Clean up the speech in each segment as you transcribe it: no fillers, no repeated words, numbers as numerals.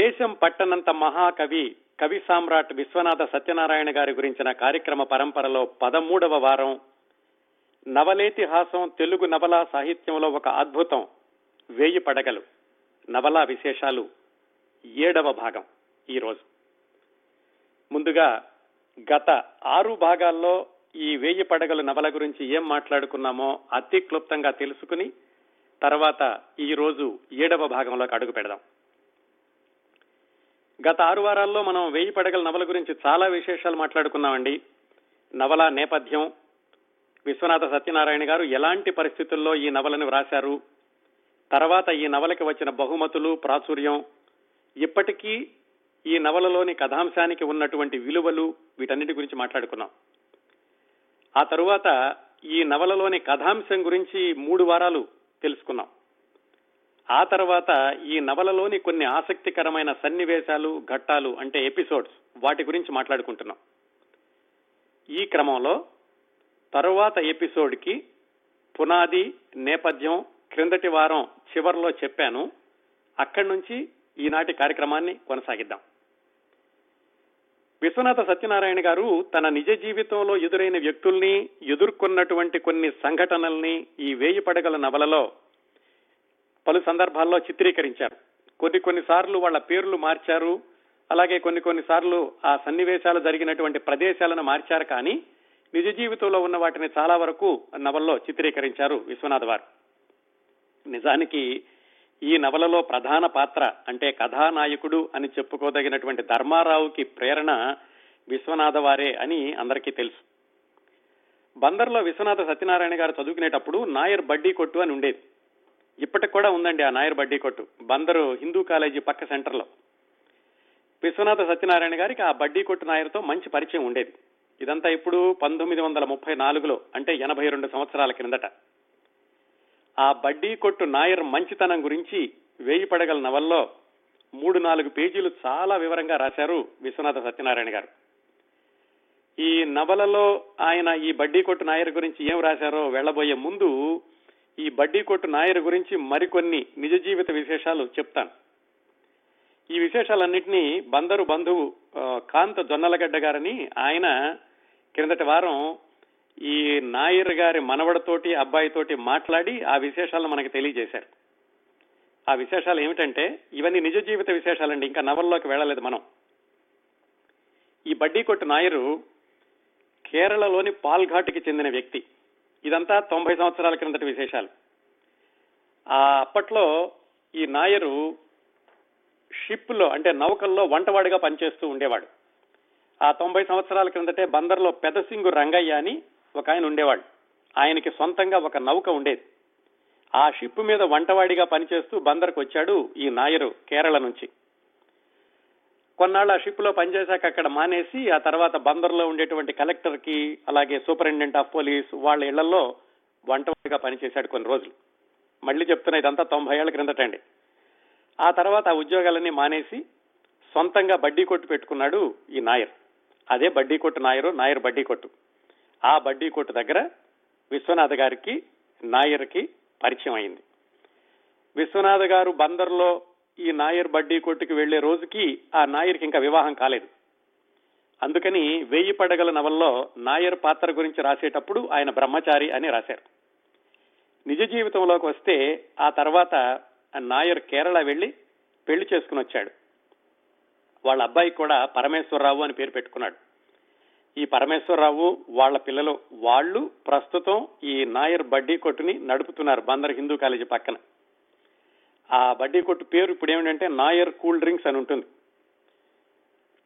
దేశం పట్టనంత మహాకవి, కవి సామ్రాట్ విశ్వనాథ సత్యనారాయణ గారి గురించిన కార్యక్రమ పరంపరలో 13వ వారం నవలేతిహాసం, తెలుగు నవలా సాహిత్యంలో ఒక అద్భుతం వేయి పడగలు, నవలా విశేషాలు 7వ భాగం. ఈరోజు ముందుగా గత 6 భాగాల్లో ఈ వేయి పడగలు నవల గురించి ఏం మాట్లాడుకున్నామో అతి క్లుప్తంగా తెలుసుకుని తర్వాత ఈరోజు 7వ భాగంలోకి అడుగు పెడదాం. గత 6 వారాల్లో మనం వేయి పడగల నవల గురించి చాలా విశేషాలు మాట్లాడుకున్నామండి. నవల నేపథ్యం, విశ్వనాథ సత్యనారాయణ గారు ఎలాంటి పరిస్థితుల్లో ఈ నవలను వ్రాశారు, తర్వాత ఈ నవలకి వచ్చిన బహుమతులు, ప్రాచుర్యం, ఇప్పటికీ ఈ నవలలోని కథాంశానికి ఉన్నటువంటి విలువలు, వీటన్నిటి గురించి మాట్లాడుకున్నాం. ఆ తరువాత ఈ నవలలోని కథాంశం గురించి 3 వారాలు తెలుసుకున్నాం. ఆ తర్వాత ఈ నవలలోని కొన్ని ఆసక్తికరమైన సన్నివేశాలు, ఘట్టాలు అంటే ఎపిసోడ్స్, వాటి గురించి మాట్లాడుకుంటున్నాం. ఈ క్రమంలో తరువాత ఎపిసోడ్కి పునాది, నేపథ్యం క్రిందటి వారం చివరిలో చెప్పాను. అక్కడి నుంచి ఈనాటి కార్యక్రమాన్ని కొనసాగిద్దాం. విశ్వనాథ సత్యనారాయణ గారు తన నిజ జీవితంలో ఎదురైన వ్యక్తుల్ని, ఎదుర్కొన్నటువంటి కొన్ని సంఘటనల్ని ఈ వేయి పడగల నవలలో పలు సందర్భాల్లో చిత్రీకరించారు. కొన్నిసార్లు వాళ్ళ పేర్లు మార్చారు, అలాగే కొన్నిసార్లు ఆ సన్నివేశాలు జరిగినటువంటి ప్రదేశాలను మార్చారు. కానీ నిజ జీవితంలో ఉన్న వాటిని చాలా వరకు నవల్లో చిత్రీకరించారు విశ్వనాథ్ వారు. నిజానికి ఈ నవలలో ప్రధాన పాత్ర అంటే కథానాయకుడు అని చెప్పుకోదగినటువంటి ధర్మారావుకి ప్రేరణ విశ్వనాథ వారే అని అందరికీ తెలుసు. బందర్లో విశ్వనాథ సత్యనారాయణ గారు చదువుకునేటప్పుడు నాయర్ బడ్డీ కొట్టు అని ఉండేది. ఇప్పటికి కూడా ఉందండి ఆ నాయర్ బడ్డీ కొట్టు, బందరు హిందూ కాలేజీ పక్క సెంటర్లో. విశ్వనాథ సత్యనారాయణ గారికి ఆ బడ్డీ కొట్టు నాయర్తో మంచి పరిచయం ఉండేది. ఇదంతా ఇప్పుడు 1934లో అంటే 82 సంవత్సరాల కిందట. ఆ బడ్డీ కొట్టు నాయర్ మంచితనం గురించి వేయి పడగల నవల్లో 3-4 పేజీలు చాలా వివరంగా రాశారు విశ్వనాథ సత్యనారాయణ గారు. ఈ నవలలో ఆయన ఈ బడ్డీ కొట్టు నాయర్ గురించి ఏం రాశారో వెళ్లబోయే ముందు ఈ బడ్డీ కొట్టు నాయర్ గురించి మరికొన్ని నిజ జీవిత విశేషాలు చెప్తాను. ఈ విశేషాలన్నింటినీ బందరు బంధువు కాంత జొన్నలగడ్డ గారని, ఆయన క్రిందటి వారం ఈ నాయర్ గారి మనవడతోటి, అబ్బాయితోటి మాట్లాడి ఆ విశేషాలను మనకు తెలియజేశారు. ఆ విశేషాలు ఏమిటంటే, ఇవన్నీ నిజ జీవిత విశేషాలండి, ఇంకా నవల్లోకి వెళ్ళలేదు మనం. ఈ బడ్డీ కొట్టు నాయరు కేరళలోని పాల్ఘాట్కి చెందిన వ్యక్తి. ఇదంతా 90 సంవత్సరాల క్రిందటి విశేషాలు. అప్పట్లో ఈ నాయరు షిప్లో అంటే నౌకల్లో వంటవాడిగా పనిచేస్తూ ఉండేవాడు. ఆ 90 సంవత్సరాల క్రిందటే బందర్లో పెద సింగు రంగయ్య అని ఒక ఆయన ఉండేవాడు. ఆయనకి సొంతంగా ఒక నౌక ఉండేది. ఆ షిప్ మీద వంటవాడిగా పనిచేస్తూ బందర్కు వచ్చాడు ఈ నాయరు కేరళ నుంచి. కొన్నాళ్ళు ఆ షిప్లో పనిచేశాక అక్కడ మానేసి ఆ తర్వాత బందర్లో ఉండేటువంటి కలెక్టర్కి, అలాగే సూపరింటెండెంట్ ఆఫ్ పోలీస్ వాళ్ళ ఇళ్లలో వంటవాడిగా పనిచేశాడు కొన్ని రోజులు. మళ్ళీ చెప్తున్నా, ఇదంతా 90 ఏళ్ల క్రిందటండి. ఆ తర్వాత ఆ ఉద్యోగాలన్నీ మానేసి సొంతంగా బడ్డీ కొట్టు పెట్టుకున్నాడు ఈ నాయర్. అదే బడ్డీ కొట్టు నాయరు, నాయర్ బడ్డీ కొట్టు. ఆ బడ్డీ కొట్టు దగ్గర విశ్వనాథ గారికి, నాయర్కి పరిచయం అయింది. విశ్వనాథ గారు బందర్లో ఈ నాయర్ బడ్డీ కొట్టుకి వెళ్లే రోజుకి ఆ నాయర్కి ఇంకా వివాహం కాలేదు. అందుకని వేయి పడగల నవల్లో నాయర్ పాత్ర గురించి రాసేటప్పుడు ఆయన బ్రహ్మచారి అని రాశారు. నిజ జీవితంలోకి వస్తే ఆ తర్వాత నాయర్ కేరళ వెళ్లి పెళ్లి చేసుకుని వచ్చాడు. వాళ్ళ అబ్బాయి కూడా పరమేశ్వరరావు అని పేరు పెట్టుకున్నాడు. ఈ పరమేశ్వరరావు వాళ్ళ పిల్లలు వాళ్ళు ప్రస్తుతం ఈ నాయర్ బడ్డీ కొట్టుని నడుపుతున్నారు బందర్ హిందూ కాలేజీ పక్కన. ఆ బడ్డీ కొట్టు పేరు ఇప్పుడు ఏమిటంటే నాయర్ కూల్ డ్రింక్స్ అని ఉంటుంది.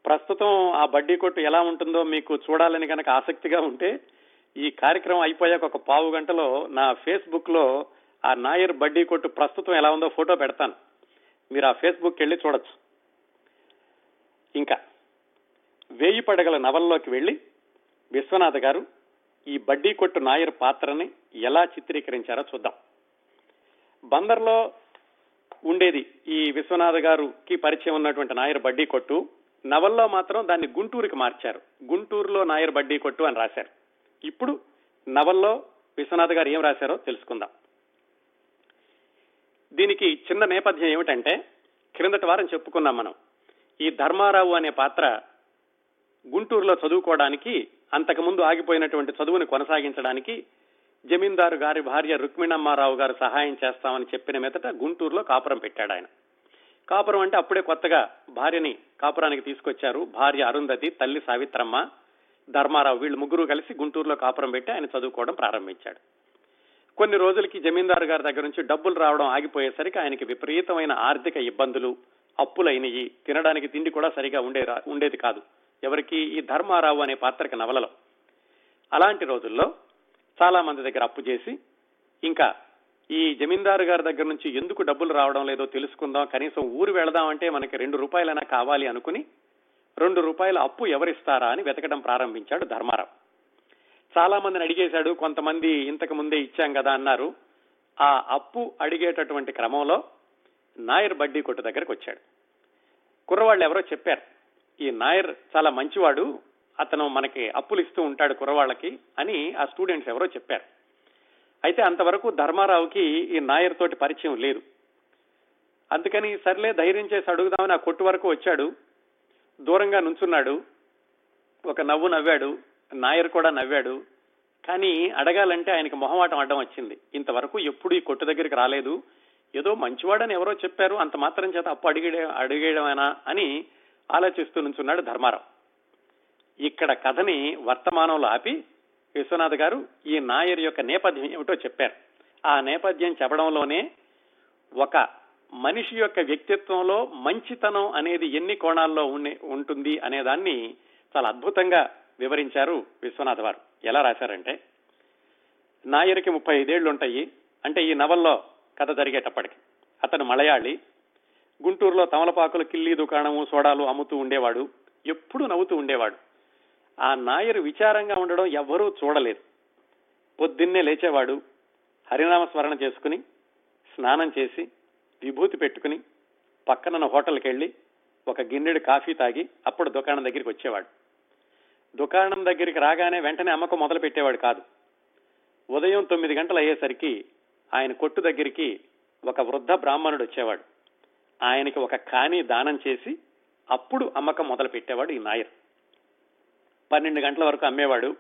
ప్రస్తుతం ఆ బడ్డీ కొట్టు ఎలా ఉంటుందో మీకు చూడాలని కనుక ఆసక్తిగా ఉంటే ఈ కార్యక్రమం అయిపోయాక ఒక పావు గంటలో నా ఫేస్బుక్లో ఆ నాయర్ బడ్డీ కొట్టు ప్రస్తుతం ఎలా ఉందో ఫోటో పెడతాను. మీరు ఆ ఫేస్బుక్కి వెళ్ళి చూడొచ్చు. ఇంకా వేయి పడగల నవల్లోకి వెళ్ళి విశ్వనాథ గారు ఈ బడ్డీ కొట్టు నాయర్ పాత్రని ఎలా చిత్రీకరించారో చూద్దాం. బందర్లో ఉండేది ఈ విశ్వనాథ గారుకి పరిచయం ఉన్నటువంటి నాయర్ బడ్డీ కొట్టు. నవల్లో మాత్రం దాన్ని గుంటూరుకి మార్చారు. గుంటూరులో నాయర్ బడ్డీ కొట్టు అని రాశారు. ఇప్పుడు నవల్లో విశ్వనాథ గారు ఏం రాశారో తెలుసుకుందాం. దీనికి చిన్న నేపథ్యం ఏమిటంటే, క్రిందటి వారం చెప్పుకున్నాం మనం. ఈ ధర్మారావు అనే పాత్ర గుంటూరులో చదువుకోవడానికి, అంతకుముందు ఆగిపోయినటువంటి చదువుని కొనసాగించడానికి జమీందారు గారి భార్య రుక్మిణమ్మారావు గారు సహాయం చేస్తామని చెప్పిన మీదట గుంటూరులో కాపురం పెట్టాడు ఆయన. కాపురం అంటే అప్పుడే కొత్తగా భార్యని కాపురానికి తీసుకొచ్చారు. భార్య అరుంధతి, తల్లి సావిత్రమ్మ, ధర్మారావు వీళ్ళు ముగ్గురు కలిసి గుంటూరులో కాపురం పెట్టి ఆయన చదువుకోవడం ప్రారంభించాడు. కొన్ని రోజులకి జమీందారు గారి దగ్గర నుంచి డబ్బులు రావడం ఆగిపోయేసరికి ఆయనకి విపరీతమైన ఆర్థిక ఇబ్బందులు, అప్పులైనవి, తినడానికి తిండి కూడా సరిగా ఉండేది కాదు ఎవరికి, ఈ ధర్మారావు అనే పాత్రకు నవలలో. అలాంటి రోజుల్లో చాలా మంది దగ్గర అప్పు చేసి, ఇంకా ఈ జమీందారు గారి దగ్గర నుంచి ఎందుకు డబ్బులు రావడం లేదో తెలుసుకుందాం, కనీసం ఊరు వెళదామంటే మనకి 2 రూపాయలైనా కావాలి అనుకుని 2 రూపాయల అప్పు ఎవరిస్తారా అని వెతకడం ప్రారంభించాడు ధర్మారావు. చాలా మందిని అడిగేశాడు. కొంతమంది ఇంతకు ముందే ఇచ్చాం కదా అన్నారు. ఆ అప్పు అడిగేటటువంటి క్రమంలో నాయర్ బడ్డీ కొట్టు దగ్గరకు వచ్చాడు. కుర్రవాళ్ళు ఎవరో చెప్పారు, ఈ నాయర్ చాలా మంచివాడు, అతను మనకి అప్పులు ఇస్తూ ఉంటాడు కుర్రవాళ్ళకి అని ఆ స్టూడెంట్స్ ఎవరో చెప్పారు. అయితే అంతవరకు ధర్మారావుకి ఈ నాయర్ తోటి పరిచయం లేదు. అందుకని సర్లే ధైర్యం చేసి అడుగుదామని ఆ కొట్టు వరకు వచ్చాడు. దూరంగా నుంచున్నాడు. ఒక నవ్వు నవ్వాడు, నాయర్ కూడా నవ్వాడు. కానీ అడగాలంటే ఆయనకి మొహమాటం అడ్డం వచ్చింది. ఇంతవరకు ఎప్పుడు ఈ కొట్టు దగ్గరికి రాలేదు, ఏదో మంచివాడని ఎవరో చెప్పారు, అంత మాత్రం చేత అప్పు అడిగేయడమేనా అని ఆలోచిస్తూ నుంచున్నాడు ధర్మారావు. ఇక్కడ కథని వర్తమానంలో ఆపి విశ్వనాథ్ గారు ఈ నాయర్ యొక్క నేపథ్యం ఏమిటో చెప్పారు. ఆ నేపథ్యం చెప్పడంలోనే ఒక మనిషి యొక్క వ్యక్తిత్వంలో మంచితనం అనేది ఎన్ని కోణాల్లో ఉంటుంది అనేదాన్ని చాలా అద్భుతంగా వివరించారు విశ్వనాథ్ వారు. ఎలా రాశారంటే, నాయర్కి 35 ఏళ్లు ఉంటాయి. అంటే ఈ నవల్లో కథ జరిగేటప్పటికి అతను మలయాళి. గుంటూరులో తమలపాకులు, కిల్లీ దుకాణము, సోడాలు అమ్ముతూ ఉండేవాడు. ఎప్పుడూ నవ్వుతూ ఉండేవాడు. ఆ నాయర్ విచారంగా ఉండడం ఎవ్వరూ చూడలేదు. పొద్దున్నే లేచేవాడు, హరినామ స్మరణ చేసుకుని, స్నానం చేసి, విభూతి పెట్టుకుని, పక్కన హోటల్కి వెళ్ళి ఒక గిన్నెడు కాఫీ తాగి అప్పుడు దుకాణం దగ్గరికి వచ్చేవాడు. దుకాణం దగ్గరికి రాగానే వెంటనే అమ్మకం మొదలు పెట్టేవాడు కాదు. ఉదయం 9 గంటలు అయ్యేసరికి ఆయన కొట్టు దగ్గరికి ఒక వృద్ధ బ్రాహ్మణుడు వచ్చేవాడు. ఆయనకి ఒక కాని దానం చేసి అప్పుడు అమ్మకం మొదలు పెట్టేవాడు ఈ నాయర్. 12 గంటల వరకు అమ్మేవాడు.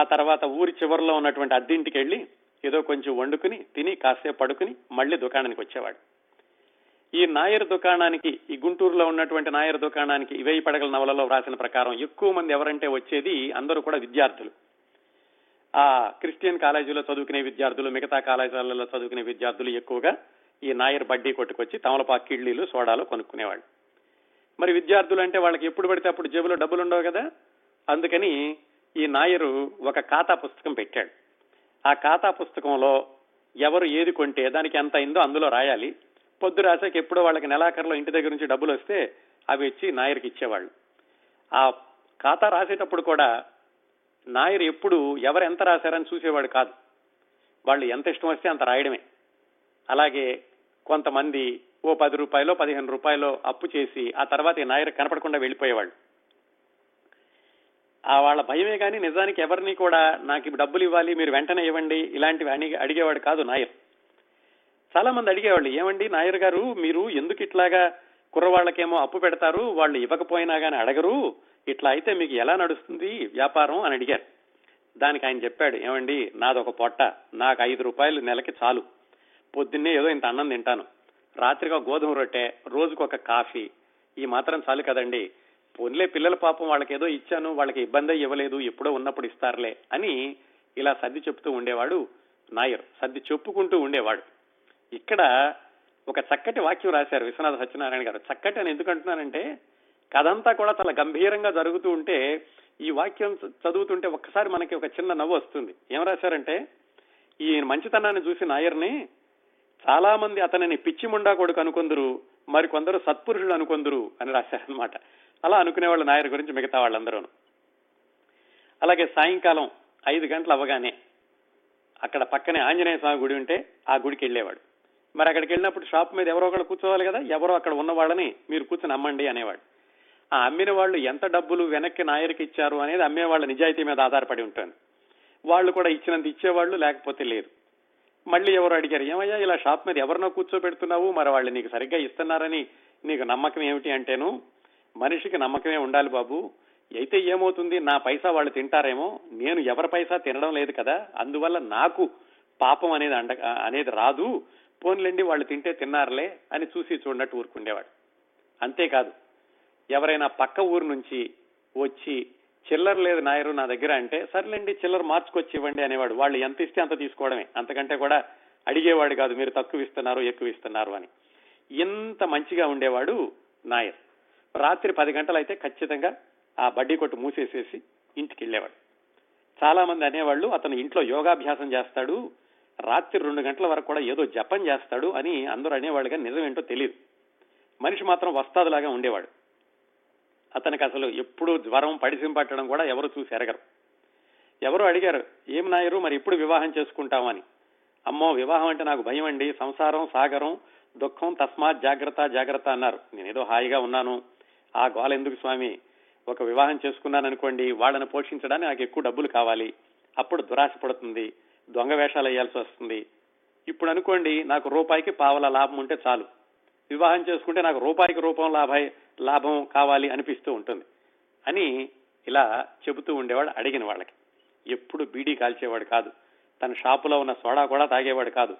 ఆ తర్వాత ఊరి చివరిలో ఉన్నటువంటి అద్దెంటికి వెళ్ళి ఏదో కొంచెం వండుకుని తిని కాసేపు పడుకుని మళ్లీ దుకాణానికి వచ్చేవాడు. ఈ నాయర్ దుకాణానికి, ఈ గుంటూరులో ఉన్నటువంటి నాయర్ దుకాణానికి వేయి పడగల నవలలో రాసిన ప్రకారం ఎక్కువ మంది ఎవరంటే వచ్చేది అందరూ కూడా విద్యార్థులు. ఆ క్రిస్టియన్ కాలేజీలో చదువుకునే విద్యార్థులు, మిగతా కాలేజీలలో చదువుకునే విద్యార్థులు ఎక్కువగా ఈ నాయర్ బడ్డీ కొట్టుకొచ్చి తమలపాకు, కిళ్ళీలు, సోడాలు కొనుక్కునేవాళ్ళు. మరి విద్యార్థులు అంటే వాళ్ళకి ఎప్పుడు పడితే అప్పుడు జేబులో డబ్బులు ఉండవు కదా. అందుకని ఈ నాయరు ఒక ఖాతా పుస్తకం పెట్టాడు. ఆ ఖాతా పుస్తకంలో ఎవరు ఏది కొంటే దానికి ఎంత అయిందో అందులో రాయాలి. పొద్దు రాసాక ఎప్పుడో వాళ్ళకి నెలాఖరులో ఇంటి దగ్గర నుంచి డబ్బులు వస్తే అవి ఇచ్చి నాయర్కి ఇచ్చేవాళ్ళు. ఆ ఖాతా రాసేటప్పుడు కూడా నాయర్ ఎప్పుడు ఎవరు ఎంత రాశారని చూసేవాడు కాదు. వాళ్ళు ఎంత ఇష్టం వస్తే అంత రాయడమే. అలాగే కొంతమంది ఓ 10 రూపాయలు 15 రూపాయలు అప్పు చేసి ఆ తర్వాత ఈ నాయర్ కనపడకుండా వెళ్ళిపోయేవాళ్ళు. ఆ వాళ్ళ భయమే కానీ నిజానికి ఎవరిని కూడా నాకు డబ్బులు ఇవ్వాలి, మీరు వెంటనే ఇవ్వండి, ఇలాంటివి అడిగేవాడు కాదు నాయర్. చాలా మంది అడిగేవాళ్ళు, ఏమండి నాయర్ గారు మీరు ఎందుకు ఇట్లాగా కుర్రవాళ్ళకేమో అప్పు పెడతారు, వాళ్ళు ఇవ్వకపోయినా కానీ అడగరు, ఇట్లా అయితే మీకు ఎలా నడుస్తుంది వ్యాపారం అని అడిగారు. దానికి ఆయన చెప్పాడు, ఏమండి నాదొక పొట్ట, నాకు 5 రూపాయలు నెలకి చాలు. పొద్దున్నే ఏదో ఇంత అన్నం తింటాను, రాత్రిగా గోధుమ రొట్టె, రోజుకు ఒక కాఫీ, ఈ మాత్రం చాలు కదండి. పోన్లే పిల్లల పాపం వాళ్ళకి ఏదో ఇచ్చాను, వాళ్ళకి ఇబ్బంది ఇవ్వలేదు, ఎప్పుడో ఉన్నప్పుడు ఇస్తారులే అని ఇలా సర్ది చెప్తూ ఉండేవాడు నాయర్. సర్ది చెప్పుకుంటూ ఉండేవాడు. ఇక్కడ ఒక చక్కటి వాక్యం రాశారు విశ్వనాథ సత్యనారాయణ గారు. చక్కటి అని ఎందుకు అంటున్నానంటే, కథంతా కూడా చాలా గంభీరంగా జరుగుతూ ఉంటే ఈ వాక్యం చదువుతుంటే ఒక్కసారి మనకి ఒక చిన్న నవ్వు వస్తుంది. ఏం రాశారంటే, ఈ మంచితనాన్ని చూసి నాయర్ని చాలా మంది అతనిని పిచ్చిముండా కొడుకు అనుకొందరు, మరికొందరు సత్పురుషులు అనుకొందరు అని రాశారనమాట. అలా అనుకునేవాళ్ళు నాయర్ గురించి మిగతా వాళ్ళందరూ. అలాగే సాయంకాలం 5 గంటలు అవగానే అక్కడ పక్కనే ఆంజనేయ స్వామి గుడి ఉంటే ఆ గుడికి వెళ్ళేవాడు. మరి అక్కడికి వెళ్ళినప్పుడు షాప్ మీద ఎవరో ఒకళ్ళు కూర్చోవాలి కదా, ఎవరో అక్కడ ఉన్న వాళ్ళని మీరు కూర్చొని అమ్మండి అనేవాడు. ఆ అమ్మిన వాళ్ళు ఎంత డబ్బులు వెనక్కి నాయర్కి ఇచ్చారు అనేది అమ్మేవాళ్ళ నిజాయితీ మీద ఆధారపడి ఉంటుంది. వాళ్ళు కూడా ఇచ్చినంత ఇచ్చేవాళ్ళు, లేకపోతే లేదు. మళ్ళీ ఎవరు అడిగారు, ఏమయ్యా ఇలా షాప్ మీద ఎవరినో కూర్చోబెడుతున్నావు, మరి వాళ్ళు నీకు సరిగ్గా ఇస్తున్నారని నీకు నమ్మకం ఏమిటి అంటేను, మనిషికి నమ్మకమే ఉండాలి బాబు, అయితే ఏమవుతుంది, నా పైసా వాళ్ళు తింటారేమో, నేను ఎవరి పైసా తినడం లేదు కదా, అందువల్ల నాకు పాపం అనేది రాదు, పోన్లండి వాళ్ళు తింటే తిన్నారులే అని చూసి చూడనట్టు ఊరుకుండేవాడు. అంతేకాదు ఎవరైనా పక్క ఊరు నుంచి వచ్చి చిల్లర లేదు నాయరు నా దగ్గర అంటే, సర్లేండి చిల్లర మార్చుకొచ్చి ఇవ్వండి అనేవాడు. వాళ్ళు ఎంత ఇస్తే అంత తీసుకోవడమే, అంతకంటే కూడా అడిగేవాడు కాదు, మీరు తక్కువ ఇస్తున్నారు ఎక్కువ ఇస్తున్నారు అని. ఎంత మంచిగా ఉండేవాడు నాయర్. రాత్రి 10 గంటలు అయితే ఖచ్చితంగా ఆ బడ్డీ కొట్టు మూసేసేసి ఇంటికి వెళ్ళేవాడు. చాలా మంది అనేవాళ్ళు అతను ఇంట్లో యోగాభ్యాసం చేస్తాడు, రాత్రి 2 గంటల వరకు కూడా ఏదో జపం చేస్తాడు అని అందరూ అనేవాళ్ళుగా, నిజం ఏంటో తెలియదు. మనిషి మాత్రం వస్తాదులాగా ఉండేవాడు. అతనికి అసలు ఎప్పుడు జ్వరం పడిసిం పట్టడం కూడా ఎవరు చూసి ఎరగరు. ఎవరో అడిగారు, ఏం నాయరు మరి ఇప్పుడు వివాహం చేసుకుంటామని. అమ్మో వివాహం అంటే నాకు భయం అండి, సంసారం సాగరం దుఃఖం, తస్మాత్ జాగ్రత్త జాగ్రత్త అన్నారు. నేనేదో హాయిగా ఉన్నాను, ఆ గోల ఎందుకు స్వామి, ఒక వివాహం చేసుకున్నాను అనుకోండి, వాళ్ళని పోషించడానికి నాకు ఎక్కువ డబ్బులు కావాలి, అప్పుడు దురాశ పడుతుంది, దొంగ వేషాలు వేయాల్సి వస్తుంది. ఇప్పుడు అనుకోండి నాకు రూపాయికి పావల లాభం ఉంటే చాలు, వివాహం చేసుకుంటే నాకు రూపాయికి రూపం లాభం కావాలి అనిపిస్తూ ఉంటుంది అని ఇలా చెబుతూ ఉండేవాడు. అడిగిన వాళ్ళకి ఎప్పుడు బీడీ కాల్చేవాడు కాదు, తన షాపులో ఉన్న సోడా కూడా తాగేవాడు కాదు,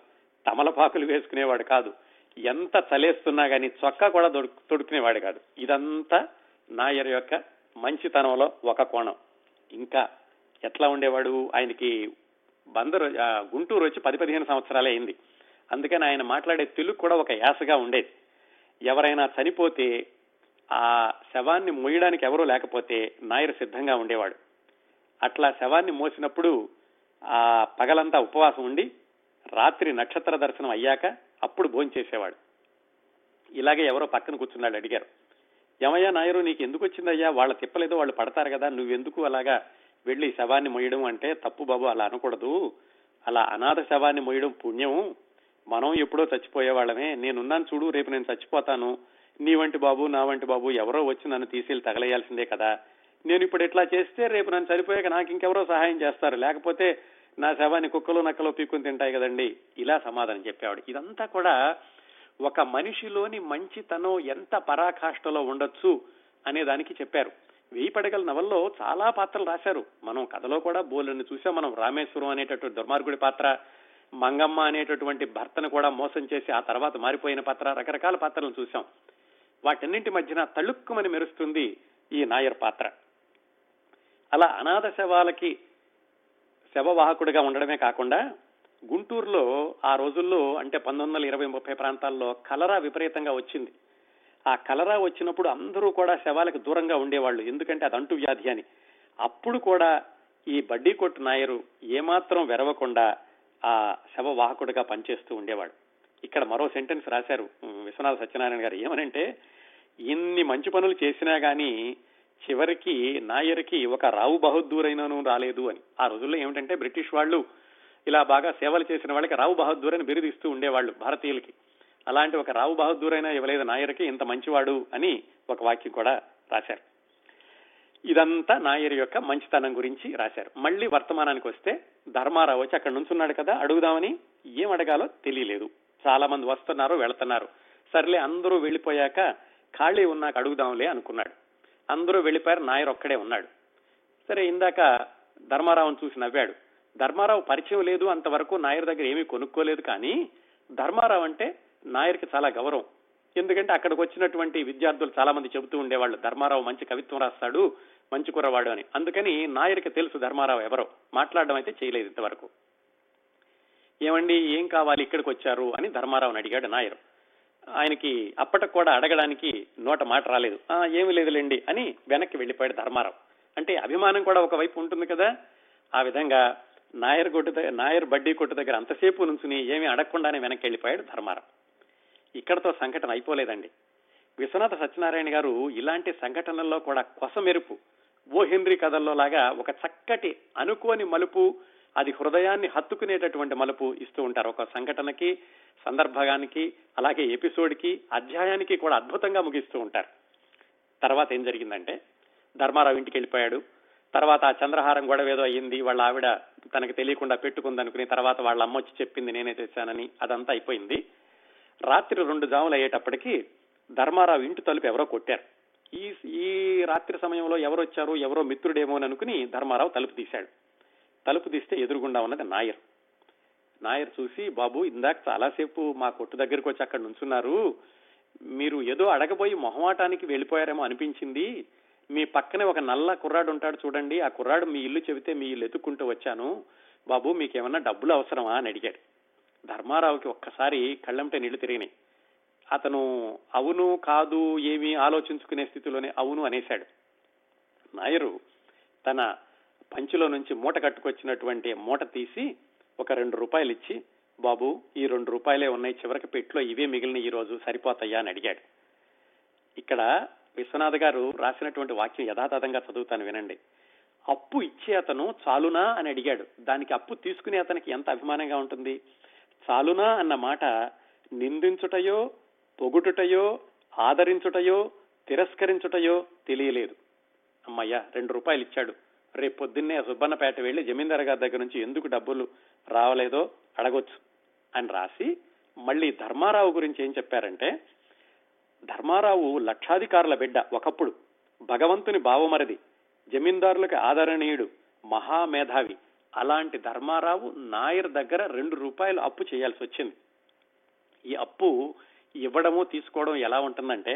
తమలపాకులు వేసుకునేవాడు కాదు, ఎంత చలేస్తున్నా కానీ చొక్కా కూడా తొడుక్కునేవాడు కాదు. ఇదంతా నాయర్ యొక్క మంచితనంలో ఒక కోణం. ఇంకా ఎట్లా ఉండేవాడు, ఆయనకి గుంటూరు వచ్చి 10-15 సంవత్సరాలే అయింది, అందుకని ఆయన మాట్లాడే తెలుగు కూడా ఒక యాసగా ఉండేది. ఎవరైనా చనిపోతే ఆ శవాన్ని మోయడానికి ఎవరూ లేకపోతే నాయర్ సిద్ధంగా ఉండేవాడు. అట్లా శవాన్ని మోసినప్పుడు ఆ పగలంతా ఉపవాసం ఉండి రాత్రి నక్షత్ర దర్శనం అయ్యాక అప్పుడు భోంచేసేవాడు. ఇలాగే ఎవరో పక్కన కూర్చున్నాడు, అడిగారు, ఏమయ్యా నాయరు నీకు ఎందుకు వచ్చిందయ్యా, వాళ్ళ తిప్పలేదో వాళ్ళు పడతారు కదా, నువ్వెందుకు అలాగా వెళ్ళి శవాన్ని మోయడం అంటే, తప్పు బాబు అలా అనకూడదు, అలా అనాథ శవాన్ని మోయడం పుణ్యం, మనం ఎప్పుడో చచ్చిపోయేవాళ్ళమే, నేనున్నాను చూడు, రేపు నేను చచ్చిపోతాను, నీ వంటి బాబు నా వంటి బాబు ఎవరో వచ్చి నన్ను తీసుకెళ్ళి తగలేయాల్సిందే కదా, నేను ఇప్పుడు ఇట్లా చేస్తే రేపు నన్ను చనిపోయాక నాకు ఇంకెవరో సహాయం చేస్తారు, లేకపోతే నా శవాన్ని కుక్కలు నక్కలు పీక్కుని తింటాయి కదండి, ఇలా సమాధానం చెప్పేవాడు. ఇదంతా కూడా ఒక మనిషిలోని మంచితనం ఎంత పరాకాష్ఠలో ఉండొచ్చు అనే దానికి చెప్పారు. వేయి పడగల నవల్లో చాలా పాత్రలు రాశారు, మనం కథలో కూడా బోలని చూసాం. మనం రామేశ్వరం అనేటటువంటి దుర్మార్గుడి పాత్ర, మంగమ్మ అనేటటువంటి భర్తను కూడా మోసం చేసి ఆ తర్వాత మారిపోయిన పాత్ర, రకరకాల పాత్రలను చూసాం. వాటన్నింటి మధ్యన తళుక్కుమని మెరుస్తుంది ఈ నాయర్ పాత్ర. అలా అనాథ శవాలకి శవవాహకుడిగా ఉండడమే కాకుండా గుంటూరులో ఆ రోజుల్లో అంటే 1920-30 ప్రాంతాల్లో కలరా విపరీతంగా వచ్చింది. ఆ కలరా వచ్చినప్పుడు అందరూ కూడా శవాలకు దూరంగా ఉండేవాళ్ళు, ఎందుకంటే అది అంటు వ్యాధి అని. అప్పుడు కూడా ఈ బడ్డీ కొట్టు నాయరు ఏమాత్రం వెరవకుండా ఆ శవవాహకుడిగా పనిచేస్తూ ఉండేవాడు. ఇక్కడ మరో సెంటెన్స్ రాశారు విశ్వనాథ సత్యనారాయణ గారు, ఏమనంటే ఇన్ని మంచి పనులు చేసినా కానీ చివరికి నాయర్కి ఒక రావు బహదూర్ అయినను రాలేదు అని. ఆ రోజుల్లో ఏమిటంటే బ్రిటిష్ వాళ్ళు ఇలా బాగా సేవలు చేసిన వాళ్ళకి రావు బహదూర్ అని బిరుదిస్తూ ఉండేవాళ్ళు భారతీయులకి. అలాంటి ఒక రావు బహదూర్ అయినా ఇవ్వలేదు నాయర్కి, ఇంత మంచివాడు అని ఒక వాక్యం కూడా రాశారు. ఇదంతా నాయర్ యొక్క మంచితనం గురించి రాశారు. మళ్ళీ వర్తమానానికి వస్తే ధర్మారావు వచ్చి అక్కడి నుంచి ఉన్నాడు కదా, అడుగుదామని ఏం అడగాలో తెలియలేదు. చాలా మంది వస్తున్నారు వెళుతున్నారు, సర్లే అందరూ వెళ్ళిపోయాక ఖాళీ ఉన్నాక అడుగుదాంలే అనుకున్నాడు. అందరూ వెళ్ళిపోయారు, నాయర్ ఒక్కడే ఉన్నాడు. సరే ఇందాక ధర్మారావును చూసి నవ్వాడు. ధర్మారావు పరిచయం లేదు, అంతవరకు నాయర్ దగ్గర ఏమీ కొనుక్కోలేదు, కానీ ధర్మారావు అంటే నాయర్కి చాలా గౌరవం. ఎందుకంటే అక్కడికి వచ్చినటువంటి విద్యార్థులు చాలా మంది చెబుతూ ఉండేవాళ్ళు ధర్మారావు మంచి కవిత్వం రాస్తాడు, మంచి కుర్రవాడు అని. అందుకని నాయర్కి తెలుసు ధర్మారావు ఎవరో, మాట్లాడడం అయితే చేయలేదు ఇంతవరకు. ఏమండి ఏం కావాలి ఇక్కడికి వచ్చారు అని ధర్మారావుని అడిగాడు నాయర్. ఆయనకి అప్పటికి కూడా అడగడానికి నోట మాట రాలేదు. ఏమి లేదులేండి అని వెనక్కి వెళ్ళిపోయాడు ధర్మారావు. అంటే అభిమానం కూడా ఒకవైపు ఉంటుంది కదా, ఆ విధంగా నాయర్ బడ్డీ కొట్టు దగ్గర అంతసేపు నుంచుని ఏమీ అడగకుండానే వెనక్కి వెళ్ళిపోయాడు ధర్మారావు. ఇక్కడతో సంఘటన అయిపోలేదండి. విశ్వనాథ సత్యనారాయణ గారు ఇలాంటి సంఘటనల్లో కూడా కొసమెరుపు, ఓ హెన్రీ కథల్లో లాగా ఒక చక్కటి అనుకోని మలుపు, అది హృదయాన్ని హత్తుకునేటటువంటి మలుపు ఇస్తూ ఉంటారు. ఒక సంఘటనకి, సందర్భానికి, అలాగే ఎపిసోడ్కి, అధ్యాయానికి కూడా అద్భుతంగా ముగిస్తూ ఉంటారు. తర్వాత ఏం జరిగిందంటే ధర్మారావు ఇంటికి వెళ్ళిపోయాడు. తర్వాత ఆ చంద్రహారం గొడవ ఏదో అయ్యింది, వాళ్ళ ఆవిడ తనకు తెలియకుండా పెట్టుకుందనుకుని తర్వాత వాళ్ళ అమ్మ వచ్చి చెప్పింది నేనే తెచ్చానని. అదంతా అయిపోయింది. రాత్రి 2 జాములు అయ్యేటప్పటికి ధర్మారావు ఇంటి తలుపు ఎవరో కొట్టారు. ఈ రాత్రి సమయంలో ఎవరు వచ్చారు, ఎవరో మిత్రుడేమో అని అనుకుని ధర్మారావు తలుపు తీశాడు. తలుపు తీస్తే ఎదురుగుండా ఉన్నది నాయర్. నాయర్ చూసి, బాబు ఇందాక చాలాసేపు మా కొట్టు దగ్గరకు వచ్చి అక్కడ నుంచున్నారు, మీరు ఏదో అడగబోయి మొహమాటానికి వెళ్ళిపోయారేమో అనిపించింది. మీ పక్కనే ఒక నల్ల కుర్రాడు ఉంటాడు చూడండి, ఆ కుర్రాడు మీ ఇల్లు చెబితే మీ ఇల్లు ఎత్తుక్కుంటూ వచ్చాను బాబు, మీకేమన్నా డబ్బులు అవసరమా అని అడిగాడు. ధర్మారావుకి ఒక్కసారి కళ్ళంటే నీళ్లు తిరిగినాయి. అతను అవును కాదు ఏమీ ఆలోచించుకునే స్థితిలోనే అవును అనేశాడు. నాయరు తన పంచిలో నుంచి మూట కట్టుకొచ్చినటువంటి మూట తీసి ఒక 2 రూపాయలు ఇచ్చి, బాబు ఈ 2 రూపాయలే ఉన్నాయి, చివరికి పెట్టులో ఇవే మిగిలిన ఈ రోజు సరిపోతాయా అని అడిగాడు. ఇక్కడ విశ్వనాథ్ గారు రాసినటువంటి వాక్యం యథాతథంగా చదువుతాను వినండి. అప్పు ఇచ్చే అతను చాలునా అని అడిగాడు. దానికి అప్పు తీసుకునే అతనికి ఎంత అభిమానంగా ఉంటుంది. చాలునా అన్న మాట నిందించుటయో, పొగుటుటయో, ఆదరించుటయో, తిరస్కరించుటయో తెలియలేదు. అమ్మయ్య 2 రూపాయలు ఇచ్చాడు, రేపు పొద్దున్నే సుబ్బన్నపేట వెళ్లి జమీందారు గారి దగ్గర నుంచి ఎందుకు డబ్బులు రావలేదో అడగొచ్చు అని రాసి, మళ్ళీ ధర్మారావు గురించి ఏం చెప్పారంటే, ధర్మారావు లక్షాధికారుల బిడ్డ, ఒకప్పుడు భగవంతుని బావమరిది, జమీందారులకు ఆదరణీయుడు, మహామేధావి. అలాంటి ధర్మారావు నాయర్ దగ్గర 2 రూపాయలు అప్పు చేయాల్సి వచ్చింది. ఈ అప్పు ఇవ్వడము తీసుకోవడం ఎలా ఉంటుందంటే,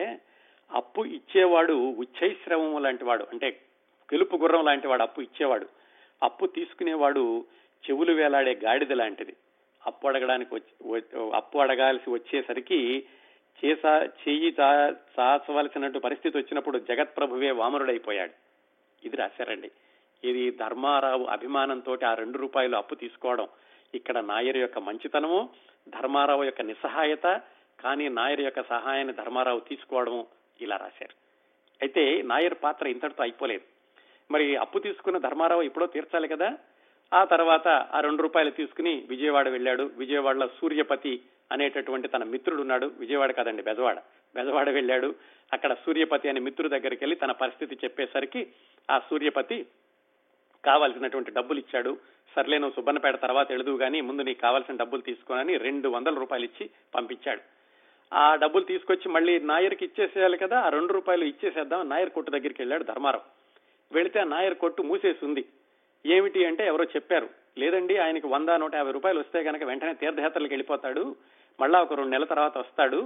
అప్పు ఇచ్చేవాడు ఉచ్చైశ్రవము లాంటి వాడు, అంటే గెలుపు గుర్రం లాంటి వాడు అప్పు ఇచ్చేవాడు. అప్పు తీసుకునేవాడు చెవులు వేలాడే గాడిద లాంటిది. అప్పు అడగాల్సి వచ్చేసరికి చేయి చాచవలసినట్టు పరిస్థితి వచ్చినప్పుడు జగత్ప్రభువే వామరుడైపోయాడు. ఇది రాశారండి. ఇది ధర్మారావు అభిమానంతో ఆ 2 రూపాయలు అప్పు తీసుకోవడం. ఇక్కడ నాయర్ యొక్క మంచితనము, ధర్మారావు యొక్క నిస్సహాయత, కానీ నాయర్ యొక్క సహాయాన్ని ధర్మారావు తీసుకోవడము ఇలా రాశారు. అయితే నాయర్ పాత్ర ఇంతటితో అయిపోలేదు. మరి అప్పు తీసుకున్న ధర్మారావు ఎప్పుడో తీర్చాలి కదా. ఆ తర్వాత ఆ 2 రూపాయలు తీసుకుని విజయవాడ వెళ్ళాడు. విజయవాడలో సూర్యపతి అనేటటువంటి తన మిత్రుడు ఉన్నాడు. విజయవాడ కాదండి, బెజవాడ వెళ్ళాడు. అక్కడ సూర్యపతి అనే మిత్రుడి దగ్గరికి వెళ్ళి తన పరిస్థితి చెప్పేసరికి ఆ సూర్యపతి కావాల్సినటువంటి డబ్బులు ఇచ్చాడు. సర్లే నువ్వు సుబ్బన్నపేట తర్వాత ఎడుదువు కానీ ముందు నీకు కావాల్సిన డబ్బులు తీసుకుని 200 రూపాయలు ఇచ్చి పంపించాడు. ఆ డబ్బులు తీసుకొచ్చి మళ్ళీ నాయర్కి ఇచ్చేసేయాలి కదా, ఆ 2 రూపాయలు ఇచ్చేసేద్దాం. నాయర్ కొట్టు దగ్గరికి వెళ్ళాడు ధర్మారావు. వెళితే ఆ నాయర్ కొట్టు మూసేసి ఉంది. ఏమిటి అంటే ఎవరో చెప్పారు, లేదండి ఆయనకి 100-150 రూపాయలు వస్తే కనుక వెంటనే తీర్థయాత్రలకు వెళ్ళిపోతాడు, మళ్ళా ఒక 2 నెలల తర్వాత వస్తాడు,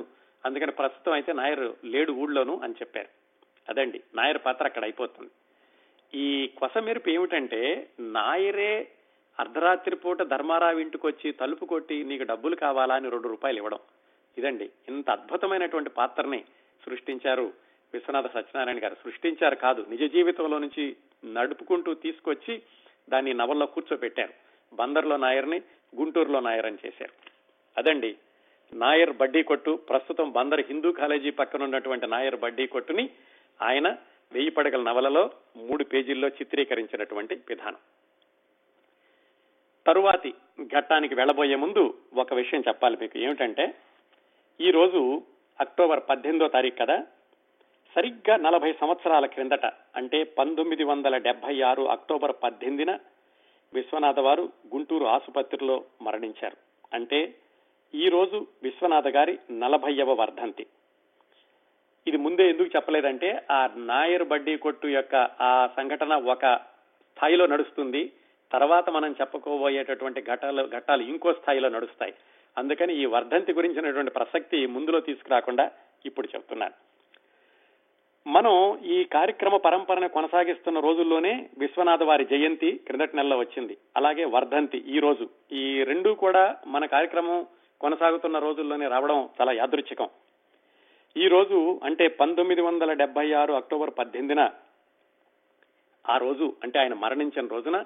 అందుకని ప్రస్తుతం అయితే నాయర్ లేడు ఊళ్ళోను అని చెప్పారు. అదండి నాయర్ పాత్ర అక్కడ అయిపోతుంది. ఈ కొసమెరుపు ఏమిటంటే, నాయరే అర్ధరాత్రి పూట ధర్మారావు ఇంటికి వచ్చి తలుపు కొట్టి నీకు డబ్బులు కావాలా అని 2 రూపాయలు ఇవ్వడం. ఇదండి, ఇంత అద్భుతమైనటువంటి పాత్రని సృష్టించారు విశ్వనాథ సత్యనారాయణ గారు. సృష్టించారు కాదు, నిజ జీవితంలో నుంచి నడుపుకుంటూ తీసుకొచ్చి దాన్ని నవల్లో కూర్చోబెట్టారు. బందర్లో నాయర్ని, గుంటూరులో నాయర్ అని చేశారు. అదండి నాయర్ బడ్డీ కొట్టు. ప్రస్తుతం బందర్ హిందూ కాలేజీ పక్కన ఉన్నటువంటి నాయర్ బడ్డీ కొట్టుని ఆయన 1000 పడగల నవలలో 3 పేజీల్లో చిత్రీకరించినటువంటి విధానం. తరువాతి ఘట్టానికి వెళ్ళబోయే ముందు ఒక విషయం చెప్పాలి మీకు. ఏమిటంటే, ఈరోజు అక్టోబర్ 18వ తారీఖు కదా, సరిగ్గా 40 సంవత్సరాల క్రిందట, అంటే 1976 అక్టోబర్ 18న విశ్వనాథ వారు గుంటూరు ఆసుపత్రిలో మరణించారు. అంటే ఈరోజు విశ్వనాథ గారి 40వ వర్ధంతి. ఇది ముందే ఎందుకు చెప్పలేదంటే, ఆ నాయర్ బడ్డీ కొట్టు యొక్క ఆ సంఘటన ఒక స్థాయిలో నడుస్తుంది, తర్వాత మనం చెప్పుకోబోయేటటువంటి ఘట్టాలు ఇంకో స్థాయిలో నడుస్తాయి. అందుకని ఈ వర్ధంతి గురించినటువంటి ప్రసక్తి ముందులో తీసుకురాకుండా ఇప్పుడు చెప్తున్నాను. మనం ఈ కార్యక్రమ పరంపరను కొనసాగిస్తున్న రోజుల్లోనే విశ్వనాథ వారి జయంతి క్రిందటి నెలలో వచ్చింది, అలాగే వర్ధంతి ఈ రోజు. ఈ రెండూ కూడా మన కార్యక్రమం కొనసాగుతున్న రోజుల్లోనే రావడం చాలా యాదృచ్ఛికం. ఈ రోజు అంటే 1976 అక్టోబర్ 18న, ఆ రోజు అంటే ఆయన మరణించిన రోజున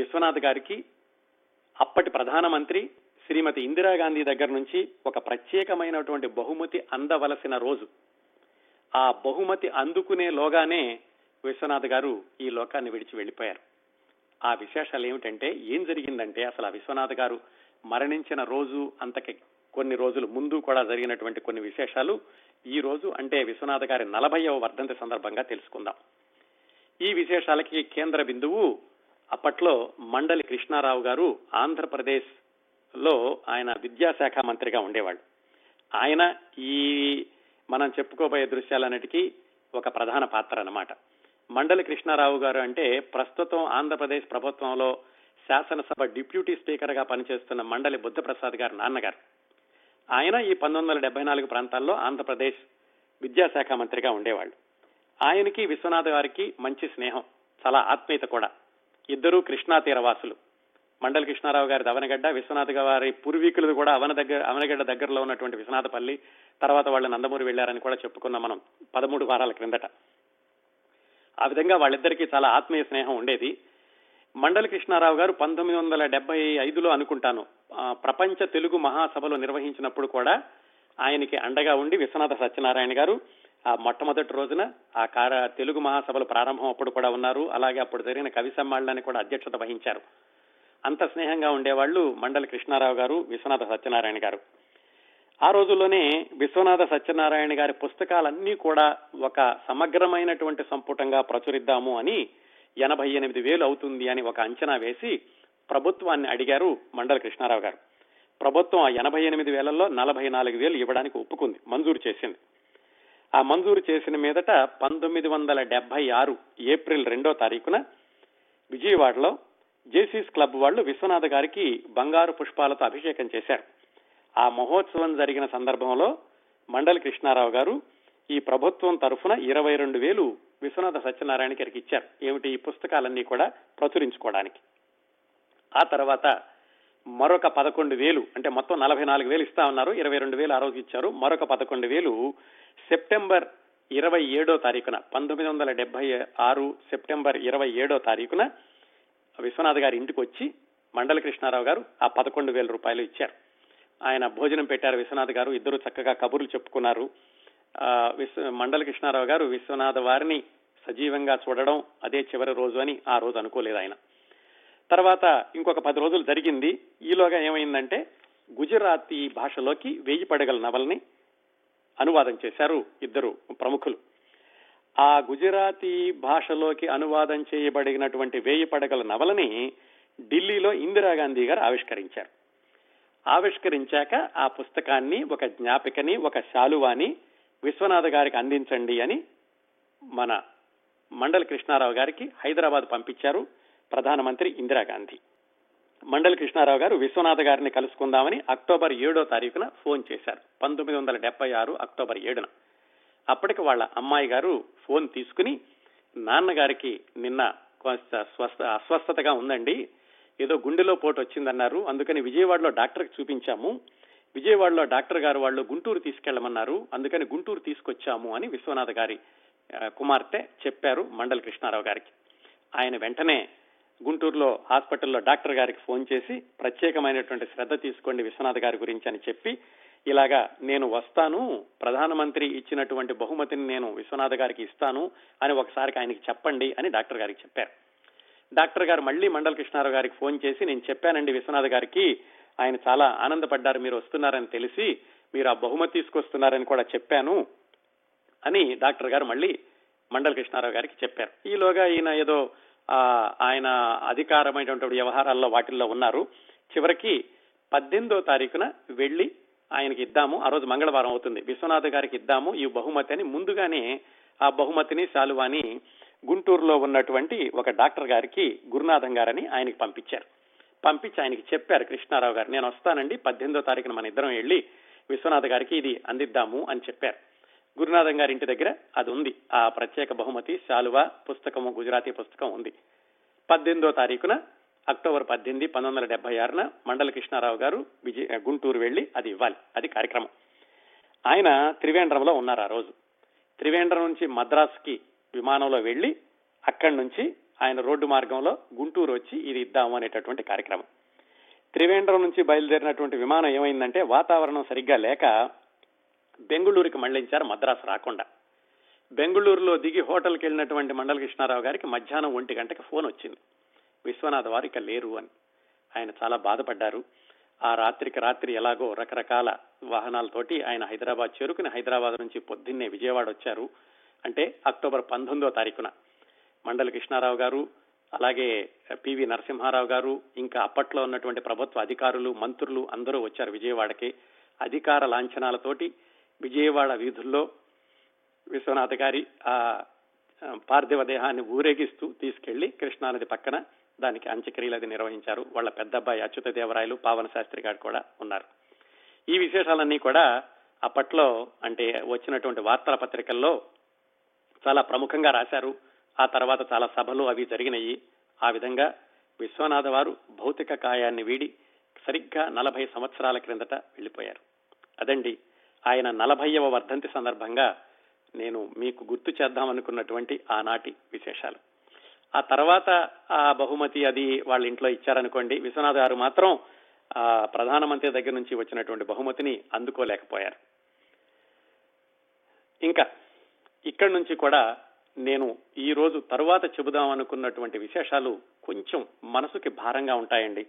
విశ్వనాథ్ గారికి అప్పటి ప్రధానమంత్రి శ్రీమతి ఇందిరాగాంధీ దగ్గర నుంచి ఒక ప్రత్యేకమైనటువంటి బహుమతి అందవలసిన రోజు. ఆ బహుమతి అందుకునే లోగానే విశ్వనాథ్ గారు ఈ లోకాన్ని విడిచి వెళ్ళిపోయారు. ఆ విశేషాలు ఏమిటంటే, ఏం జరిగిందంటే, అసలు ఆ విశ్వనాథ్ గారు మరణించిన రోజు అంతకి కొన్ని రోజులు ముందు కూడా జరిగినటువంటి కొన్ని విశేషాలు ఈ రోజు అంటే విశ్వనాథ్ గారి 40వ వర్ధంతి సందర్భంగా తెలుసుకుందాం. ఈ విశేషాలకి కేంద్ర బిందువు అప్పట్లో మండలి కృష్ణారావు గారు. ఆంధ్రప్రదేశ్ లో ఆయన విద్యాశాఖ మంత్రిగా ఉండేవాళ్ళు. ఆయన ఈ మనం చెప్పుకోబోయే దృశ్యాలన్నిటికీ ఒక ప్రధాన పాత్ర అన్నమాట. మండలి కృష్ణారావు గారు అంటే ప్రస్తుతం ఆంధ్రప్రదేశ్ ప్రభుత్వంలో శాసనసభ డిప్యూటీ స్పీకర్ గా పనిచేస్తున్న మండలి బుద్దప్రసాద్ గారు నాన్నగారు. ఆయన ఈ 1974 ప్రాంతాల్లో ఆంధ్రప్రదేశ్ విద్యాశాఖ మంత్రిగా ఉండేవాళ్ళు. ఆయనకి విశ్వనాథ్ గారికి మంచి స్నేహం, చాలా ఆత్మీయత కూడా. ఇద్దరూ కృష్ణా తీరవాసులు. మండలి కృష్ణారావు గారి అవనగడ్డ, విశ్వనాథ్ గారి పూర్వీకులు కూడా అవనగడ్డ దగ్గరలో ఉన్నటువంటి విశ్వనాథపల్లి. తర్వాత వాళ్ళు నందమూరి వెళ్లారని కూడా చెప్పుకున్నాం మనం 13 వారాల క్రిందట. ఆ విధంగా వాళ్ళిద్దరికీ చాలా ఆత్మీయ స్నేహం ఉండేది. మండలి కృష్ణారావు గారు 1975లో అనుకుంటాను ప్రపంచ తెలుగు మహాసభలు నిర్వహించినప్పుడు కూడా ఆయనకి అండగా ఉండి విశ్వనాథ సత్యనారాయణ గారు ఆ మొట్టమొదటి రోజున ఆ తెలుగు మహాసభలు ప్రారంభం అప్పుడు కూడా ఉన్నారు. అలాగే అప్పుడు జరిగిన కవి సమ్మేళనాన్ని కూడా అధ్యక్షత వహించారు. అంత స్నేహంగా ఉండేవాళ్లు మండలి కృష్ణారావు గారు, విశ్వనాథ సత్యనారాయణ గారు. ఆ రోజుల్లోనే విశ్వనాథ సత్యనారాయణ గారి పుస్తకాలన్నీ కూడా ఒక సమగ్రమైనటువంటి సంపుటంగా ప్రచురిద్దాము అని 88,000 అవుతుంది అని ఒక అంచనా వేసి ప్రభుత్వాన్ని అడిగారు మండలి కృష్ణారావు గారు. ప్రభుత్వం ఆ 88,000లో 44,000 ఇవ్వడానికి ఒప్పుకుంది, మంజూరు చేసింది. ఆ మంజూరు చేసిన మీదట 1976 ఏప్రిల్ 2వ తారీఖున విజయవాడలో జేసీస్ క్లబ్ వాళ్ళు విశ్వనాథ్ గారికి బంగారు పుష్పాలతో అభిషేకం చేశారు. ఆ మహోత్సవం జరిగిన సందర్భంలో మండలి కృష్ణారావు గారు ఈ ప్రభుత్వం తరఫున 22,000 విశ్వనాథ సత్యనారాయణ గారికి ఇచ్చారు. ఏమిటి, ఈ పుస్తకాలన్నీ కూడా ప్రచురించుకోవడానికి. ఆ తర్వాత మరొక 11,000 అంటే మొత్తం 44,000 ఇస్తా ఉన్నారు. 22,000 ఆ రోజు ఇచ్చారు. మరొక 11,000 సెప్టెంబర్ 27వ తారీఖున 1976 సెప్టెంబర్ 27వ తారీఖున విశ్వనాథ్ గారి ఇంటికి వచ్చి మండలి కృష్ణారావు గారు ఆ 11,000 రూపాయలు ఇచ్చారు. ఆయన భోజనం పెట్టారు విశ్వనాథ్ గారు. ఇద్దరు చక్కగా కబుర్లు చెప్పుకున్నారు. మండలి కృష్ణారావు గారు విశ్వనాథ్ వారిని సజీవంగా చూడడం అదే చివరి రోజు అని ఆ రోజు అనుకోలేదు ఆయన. తర్వాత ఇంకొక 10 రోజులు జరిగింది. ఈలోగా ఏమైందంటే గుజరాతీ భాషలోకి వేయి పడగల నవల్ని అనువాదం చేశారు ఇద్దరు ప్రముఖులు. ఆ గుజరాతీ భాషలోకి అనువాదం చేయబడినటువంటి వేయి పడగల నవలని ఢిల్లీలో ఇందిరాగాంధీ గారు ఆవిష్కరించారు. ఆవిష్కరించాక ఆ పుస్తకాన్ని, ఒక జ్ఞాపికని, ఒక శాలువాని విశ్వనాథ గారికి అందించండి అని మన మండలి కృష్ణారావు గారికి హైదరాబాద్ పంపించారు ప్రధానమంత్రి ఇందిరాగాంధీ. మండలి కృష్ణారావు గారు విశ్వనాథ గారిని కలుసుకుందామని అక్టోబర్ 7వ తారీఖున ఫోన్ చేశారు. 1976 అక్టోబర్ 7న అప్పటికి వాళ్ళ అమ్మాయి గారు ఫోన్ తీసుకుని, నాన్నగారికి నిన్న కొంత అస్వస్థతగా ఉందండి, ఏదో గుండెలో పోటు వచ్చిందన్నారు, అందుకని విజయవాడలో డాక్టర్కి చూపించాము, విజయవాడలో డాక్టర్ గారు వాళ్ళు గుంటూరు తీసుకెళ్లమన్నారు, అందుకని గుంటూరు తీసుకొచ్చాము అని విశ్వనాథ గారి కుమార్తె చెప్పారు మండలి కృష్ణారావు గారికి. ఆయన వెంటనే గుంటూరులో హాస్పిటల్లో డాక్టర్ గారికి ఫోన్ చేసి ప్రత్యేకమైనటువంటి శ్రద్ధ తీసుకోండి విశ్వనాథ్ గారి గురించి అని చెప్పి, ఇలాగా నేను వస్తాను, ప్రధానమంత్రి ఇచ్చినటువంటి బహుమతిని నేను విశ్వనాథ్ గారికి ఇస్తాను అని ఒకసారికి ఆయనకి చెప్పండి అని డాక్టర్ గారికి చెప్పారు. డాక్టర్ గారు మళ్ళీ మండలి కృష్ణారావు గారికి ఫోన్ చేసి, నేను చెప్పానండి విశ్వనాథ్ గారికి, ఆయన చాలా ఆనందపడ్డారు మీరు వస్తున్నారని తెలిసి, మీరు ఆ బహుమతి తీసుకొస్తున్నారని కూడా చెప్పాను అని డాక్టర్ గారు మళ్ళీ మండలి కృష్ణారావు గారికి చెప్పారు. ఈలోగా ఈయన ఏదో ఆయన అధికారమైనటువంటి వ్యవహారాల్లో వాటిల్లో ఉన్నారు. చివరికి 18వ తారీఖున వెళ్లి ఆయనకి ఇద్దాము, ఆ రోజు మంగళవారం అవుతుంది, విశ్వనాథ్ గారికి ఇద్దాము ఈ బహుమతి అని ముందుగానే ఆ బహుమతిని శాలువాని గుంటూరులో ఉన్నటువంటి ఒక డాక్టర్ గారికి, గురునాథం గారని ఆయనకి పంపించారు. పంపించి ఆయనకి చెప్పారు కృష్ణారావు గారు, నేను వస్తానండి 18వ తారీఖున మన ఇద్దరం వెళ్ళి విశ్వనాథ్ గారికి ఇది అందిద్దాము అని చెప్పారు. గురునాథం గారి ఇంటి దగ్గర అది ఉంది, ఆ ప్రత్యేక బహుమతి, శాలువా, పుస్తకము, గుజరాతీ పుస్తకం ఉంది. 18వ తారీఖున అక్టోబర్ 18, 1976న మండలి కృష్ణారావు గారు గుంటూరు వెళ్లి అది ఇవ్వాలి. అది కార్యక్రమం. ఆయన త్రివేంద్రంలో ఉన్నారు ఆ రోజు. త్రివేంద్రం నుంచి మద్రాసుకి విమానంలో వెళ్లి అక్కడి నుంచి ఆయన రోడ్డు మార్గంలో గుంటూరు వచ్చి ఇది ఇద్దాము అనేటటువంటి కార్యక్రమం. త్రివేంద్రం నుంచి బయలుదేరినటువంటి విమానం ఏమైందంటే వాతావరణం సరిగ్గా లేక బెంగుళూరుకి మళ్లించారు, మద్రాసు రాకుండా. బెంగుళూరులో దిగి హోటల్కి వెళ్ళినటువంటి మండలి కృష్ణారావు గారికి మధ్యాహ్నం 1 గంటకి ఫోన్ వచ్చింది, విశ్వనాథ్ వారు ఇక లేరు అని. ఆయన చాలా బాధపడ్డారు. ఆ రాత్రికి రాత్రి ఎలాగో రకరకాల వాహనాలతోటి ఆయన హైదరాబాద్ చేరుకుని హైదరాబాద్ నుంచి పొద్దున్నే విజయవాడ వచ్చారు. అంటే అక్టోబర్ 19వ తారీఖున మండలి కృష్ణారావు గారు, అలాగే పివి నరసింహారావు గారు, ఇంకా అప్పట్లో ఉన్నటువంటి ప్రభుత్వ అధికారులు, మంత్రులు అందరూ వచ్చారు విజయవాడకి. అధికార లాంఛనాలతోటి విజయవాడ వీధుల్లో విశ్వనాథ గారి ఆ పార్థివ దేహాన్ని ఊరేగిస్తూ తీసుకెళ్లి కృష్ణానది పక్కన దానికి అంత్యక్రియలు అది నిర్వహించారు. వాళ్ళ పెద్దబ్బాయి అచ్యుత దేవరాయలు, పావన శాస్త్రి గారు కూడా ఉన్నారు. ఈ విశేషాలన్నీ కూడా అప్పట్లో అంటే వచ్చినటువంటి వార్తా పత్రికల్లో చాలా ప్రముఖంగా రాశారు. ఆ తర్వాత చాలా సభలు అవి జరిగినాయి. ఆ విధంగా విశ్వనాథ వారు భౌతిక కాయాన్ని వీడి సరిగ్గా 40 సంవత్సరాల క్రిందట వెళ్లిపోయారు. అదండి ఆయన 40వ వర్ధంతి సందర్భంగా నేను మీకు గుర్తు చేద్దామనుకున్నటువంటి ఆనాటి విశేషాలు. ఆ తర్వాత ఆ బహుమతి అది వాళ్ళ ఇంట్లో ఇచ్చారనుకోండి, విశ్వనాథ గారు మాత్రం ప్రధానమంత్రి దగ్గర నుంచి వచ్చినటువంటి బహుమతిని అందుకోలేకపోయారు. ఇంకా ఇక్కడి నుంచి కూడా నేను ఈ రోజు తరువాత చెబుదామనుకున్నటువంటి విశేషాలు కొంచెం మనసుకి భారంగా ఉంటాయండి.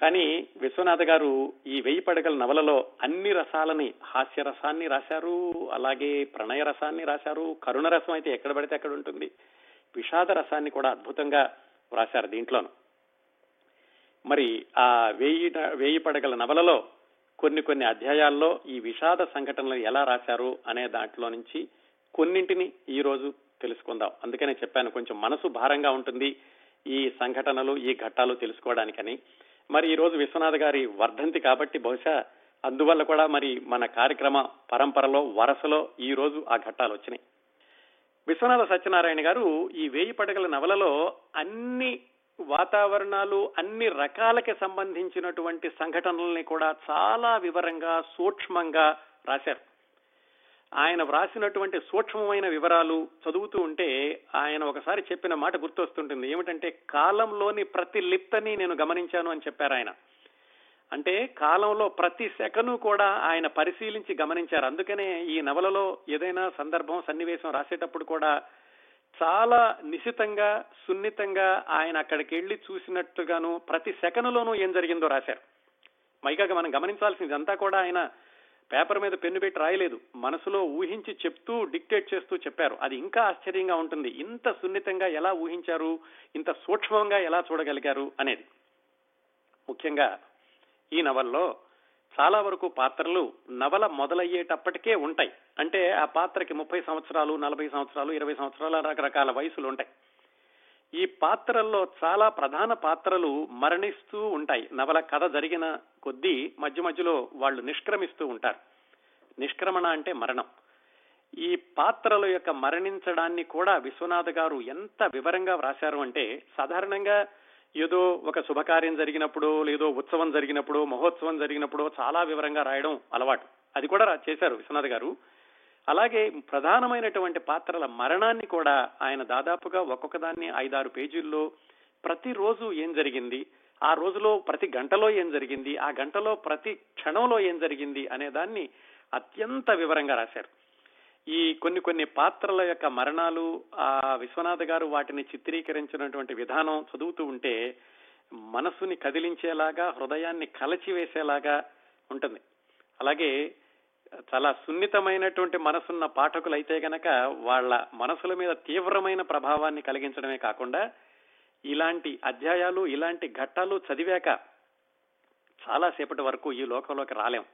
కానీ విశ్వనాథ గారు ఈ వేయి పడగల నవలలో అన్ని రసాలని, హాస్యరసాన్ని రాశారు, అలాగే ప్రణయ రసాన్ని రాశారు, కరుణ రసం అయితే ఎక్కడ పడితే అక్కడ ఉంటుంది, విషాద రసాన్ని కూడా అద్భుతంగా రాశారు దీంట్లోను. మరి ఆ వేయి పడగల నవలలో కొన్ని కొన్ని అధ్యాయాల్లో ఈ విషాద సంఘటనలు ఎలా రాశారు అనే దాంట్లో నుంచి కొన్నింటిని ఈ రోజు తెలుసుకుందాం. అందుకనే చెప్పాను కొంచెం మనసు భారంగా ఉంటుంది ఈ సంఘటనలు, ఈ ఘట్టాలు తెలుసుకోవడానికని. మరి ఈ రోజు విశ్వనాథ గారి వర్ధంతి కాబట్టి బహుశా అందువల్ల కూడా మరి మన కార్యక్రమ పరంపరలో, వరసలో ఈ రోజు ఆ ఘట్టాలు వచ్చినాయి. విశ్వనాథ సత్యనారాయణ గారు ఈ వేయి పడగల నవలలో అన్ని వాతావరణాలు, అన్ని రకాలకి సంబంధించినటువంటి సంఘటనల్ని కూడా చాలా వివరంగా, సూక్ష్మంగా రాశారు. ఆయన వ్రాసినటువంటి సూక్ష్మమైన వివరాలు చదువుతూ ఉంటే ఆయన ఒకసారి చెప్పిన మాట గుర్తొస్తుంటుంది. ఏమిటంటే, కాలంలోని ప్రతి లిప్తని నేను గమనించాను అని చెప్పారు ఆయన. అంటే కాలంలో ప్రతి సెకను కూడా ఆయన పరిశీలించి గమనించారు. అందుకనే ఈ నవలలో ఏదైనా సందర్భం, సన్నివేశం రాసేటప్పుడు కూడా చాలా నిశితంగా, సున్నితంగా ఆయన అక్కడికి వెళ్ళి చూసినట్టుగాను ప్రతి సెకనులోనూ ఏం జరిగిందో రాశారు. పైగా మనం గమనించాల్సింది అంతా కూడా ఆయన పేపర్ మీద పెన్ను పెట్టి రాయలేదు, మనసులో ఊహించి చెప్తూ, డిక్టేట్ చేస్తూ చెప్పారు. అది ఇంకా ఆశ్చర్యంగా ఉంటుంది, ఇంత సున్నితంగా ఎలా ఊహించారు, ఇంత సూక్ష్మంగా ఎలా చూడగలిగారు అనేది. ముఖ్యంగా ఈ నవల్లో చాలా వరకు పాత్రలు నవల మొదలయ్యేటప్పటికే ఉంటాయి. అంటే ఆ పాత్రకి 30 సంవత్సరాలు, 40 సంవత్సరాలు, 20 సంవత్సరాలు రకరకాల వయసులు ఉంటాయి. ఈ పాత్రల్లో చాలా ప్రధాన పాత్రలు మరణిస్తూ ఉంటాయి. నవల కథ జరిగిన కొద్దీ మధ్య మధ్యలో వాళ్ళు నిష్క్రమిస్తూ ఉంటారు. నిష్క్రమణ అంటే మరణం. ఈ పాత్రల యొక్క మరణించడాన్ని కూడా విశ్వనాథ గారు ఎంత వివరంగా వ్రాశారు అంటే, సాధారణంగా ఏదో ఒక శుభకార్యం జరిగినప్పుడు, లేదో ఉత్సవం జరిగినప్పుడు, మహోత్సవం జరిగినప్పుడు చాలా వివరంగా రాయడం అలవాటు, అది కూడా చేశారు విశ్వనాథ్ గారు. అలాగే ప్రధానమైనటువంటి పాత్రల మరణాన్ని కూడా ఆయన దాదాపుగా ఒక్కొక్కదాన్ని 5-6 పేజీల్లో ప్రతిరోజు ఏం జరిగింది, ఆ రోజులో ప్రతి గంటలో ఏం జరిగింది, ఆ గంటలో ప్రతి క్షణంలో ఏం జరిగింది అనేదాన్ని అత్యంత వివరంగా రాశారు. ఈ కొన్ని కొన్ని పాత్రల యొక్క మరణాలు, ఆ విశ్వనాథ గారు వాటిని చిత్రీకరించినటువంటి విధానం చదువుతూ ఉంటే మనసుని కదిలించేలాగా, హృదయాన్ని కలచివేసేలాగా ఉంటుంది. అలాగే చాలా సున్నితమైనటువంటి మనసున్న పాఠకులైతే గనక వాళ్ళ మనసుల మీద తీవ్రమైన ప్రభావాన్ని కలిగించడమే కాకుండా ఇలాంటి అధ్యాయాలు, ఇలాంటి ఘట్టాలు చదివాక చాలాసేపటి వరకు ఈ లోకంలోకి రాలేం,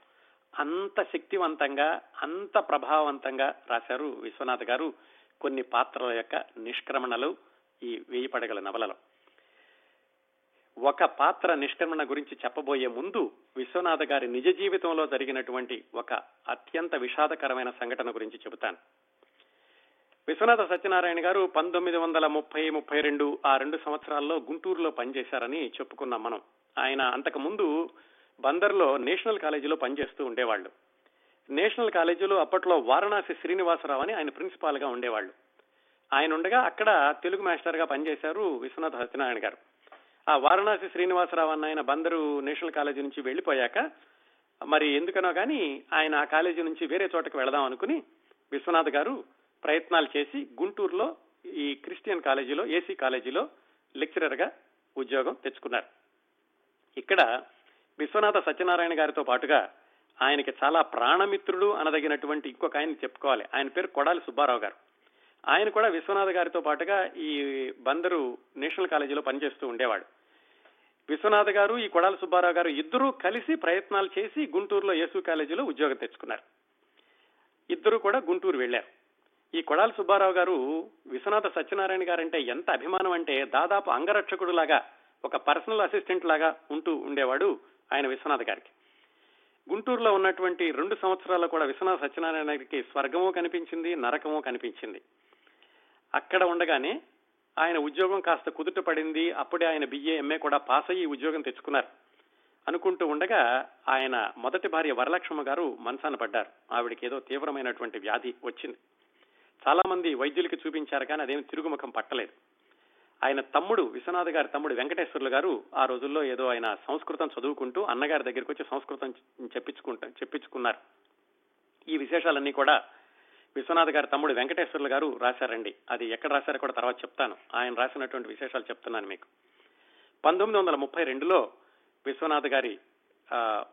అంత శక్తివంతంగా, అంత ప్రభావవంతంగా రాశారు విశ్వనాథ్ గారు కొన్ని పాత్రల యొక్క నిష్క్రమణలు ఈ వేయి పడగల నవలలో. ఒక పాత్ర నిష్క్రమణ గురించి చెప్పబోయే ముందు విశ్వనాథ గారి నిజ జీవితంలో జరిగినటువంటి ఒక అత్యంత విషాదకరమైన సంఘటన గురించి చెబుతాను. విశ్వనాథ సత్యనారాయణ గారు 1930, 32 ఆ 2 సంవత్సరాల్లో గుంటూరులో పనిచేశారని చెప్పుకున్నాం మనం. ఆయన అంతకు ముందు బందర్లో నేషనల్ కాలేజీలో పనిచేస్తూ ఉండేవాళ్ళు. నేషనల్ కాలేజీలో అప్పట్లో వారణాసి శ్రీనివాసరావు అని ఆయన ప్రిన్సిపాల్ గా ఉండేవాళ్ళు. ఆయన ఉండగా అక్కడ తెలుగు మాస్టర్ గా పనిచేశారు విశ్వనాథ సత్యనారాయణ గారు. ఆ వారణాసి శ్రీనివాసరావు అన్న ఆయన బందరు నేషనల్ కాలేజీ నుంచి వెళ్లిపోయాక మరి ఎందుకనో కానీ ఆయన ఆ కాలేజీ నుంచి వేరే చోటకు వెళదాం అనుకుని విశ్వనాథ్ గారు ప్రయత్నాలు చేసి గుంటూరులో ఈ క్రిస్టియన్ కాలేజీలో, ఏసీ కాలేజీలో లెక్చరర్ గా ఉద్యోగం తెచ్చుకున్నారు. ఇక్కడ విశ్వనాథ సత్యనారాయణ గారితో పాటుగా ఆయనకి చాలా ప్రాణమిత్రుడు అనదగినటువంటి ఇంకొక ఆయన చెప్పుకోవాలి. ఆయన పేరు కొడాలి సుబ్బారావు గారు. ఆయన కూడా విశ్వనాథ గారితో పాటుగా ఈ బందరు నేషనల్ కాలేజీలో పనిచేస్తూ ఉండేవాడు. విశ్వనాథ గారు ఈ కొడాలి సుబ్బారావు గారు ఇద్దరూ కలిసి ప్రయత్నాలు చేసి గుంటూరులో యేసు కాలేజీలో ఉద్యోగం తెచ్చుకున్నారు. ఇద్దరు కూడా గుంటూరు వెళ్లారు. ఈ కొడాలి సుబ్బారావు గారు విశ్వనాథ సత్యనారాయణ గారంటే ఎంత అభిమానం అంటే దాదాపు అంగరక్షకుడు లాగా, ఒక పర్సనల్ అసిస్టెంట్ లాగా ఉంటూ ఉండేవాడు ఆయన విశ్వనాథ గారికి. గుంటూరులో ఉన్నటువంటి 2 సంవత్సరాల్లో కూడా విశ్వనాథ సత్యనారాయణ గారికి స్వర్గమో కనిపించింది, నరకమో కనిపించింది. అక్కడ ఉండగానే ఆయన ఉద్యోగం కాస్త కుదుట పడింది. అప్పుడే ఆయన BA MA కూడా పాస్ అయ్యి ఉద్యోగం తెచ్చుకున్నారు. అనుకుంటూ ఉండగా ఆయన మొదటి భార్య వరలక్ష్మ గారు మనసాన పడ్డారు. ఆవిడకి ఏదో తీవ్రమైనటువంటి వ్యాధి వచ్చింది. చాలా మంది వైద్యులకి చూపించారు, కానీ అదేమి తిరుగుముఖం పట్టలేదు. ఆయన తమ్ముడు విశ్వనాథ గారి తమ్ముడు వెంకటేశ్వర్లు గారు ఆ రోజుల్లో ఏదో ఆయన సంస్కృతం చదువుకుంటూ అన్నగారి దగ్గరికి వచ్చి సంస్కృతం చెప్పించుకున్నారు. ఈ విశేషాలన్నీ కూడా విశ్వనాథ గారి తమ్ముడు వెంకటేశ్వర్లు గారు రాశారండి. అది ఎక్కడ రాశారో కూడా తర్వాత చెప్తాను. ఆయన రాసినటువంటి విశేషాలు చెప్తున్నాను మీకు. 1932లో విశ్వనాథ గారి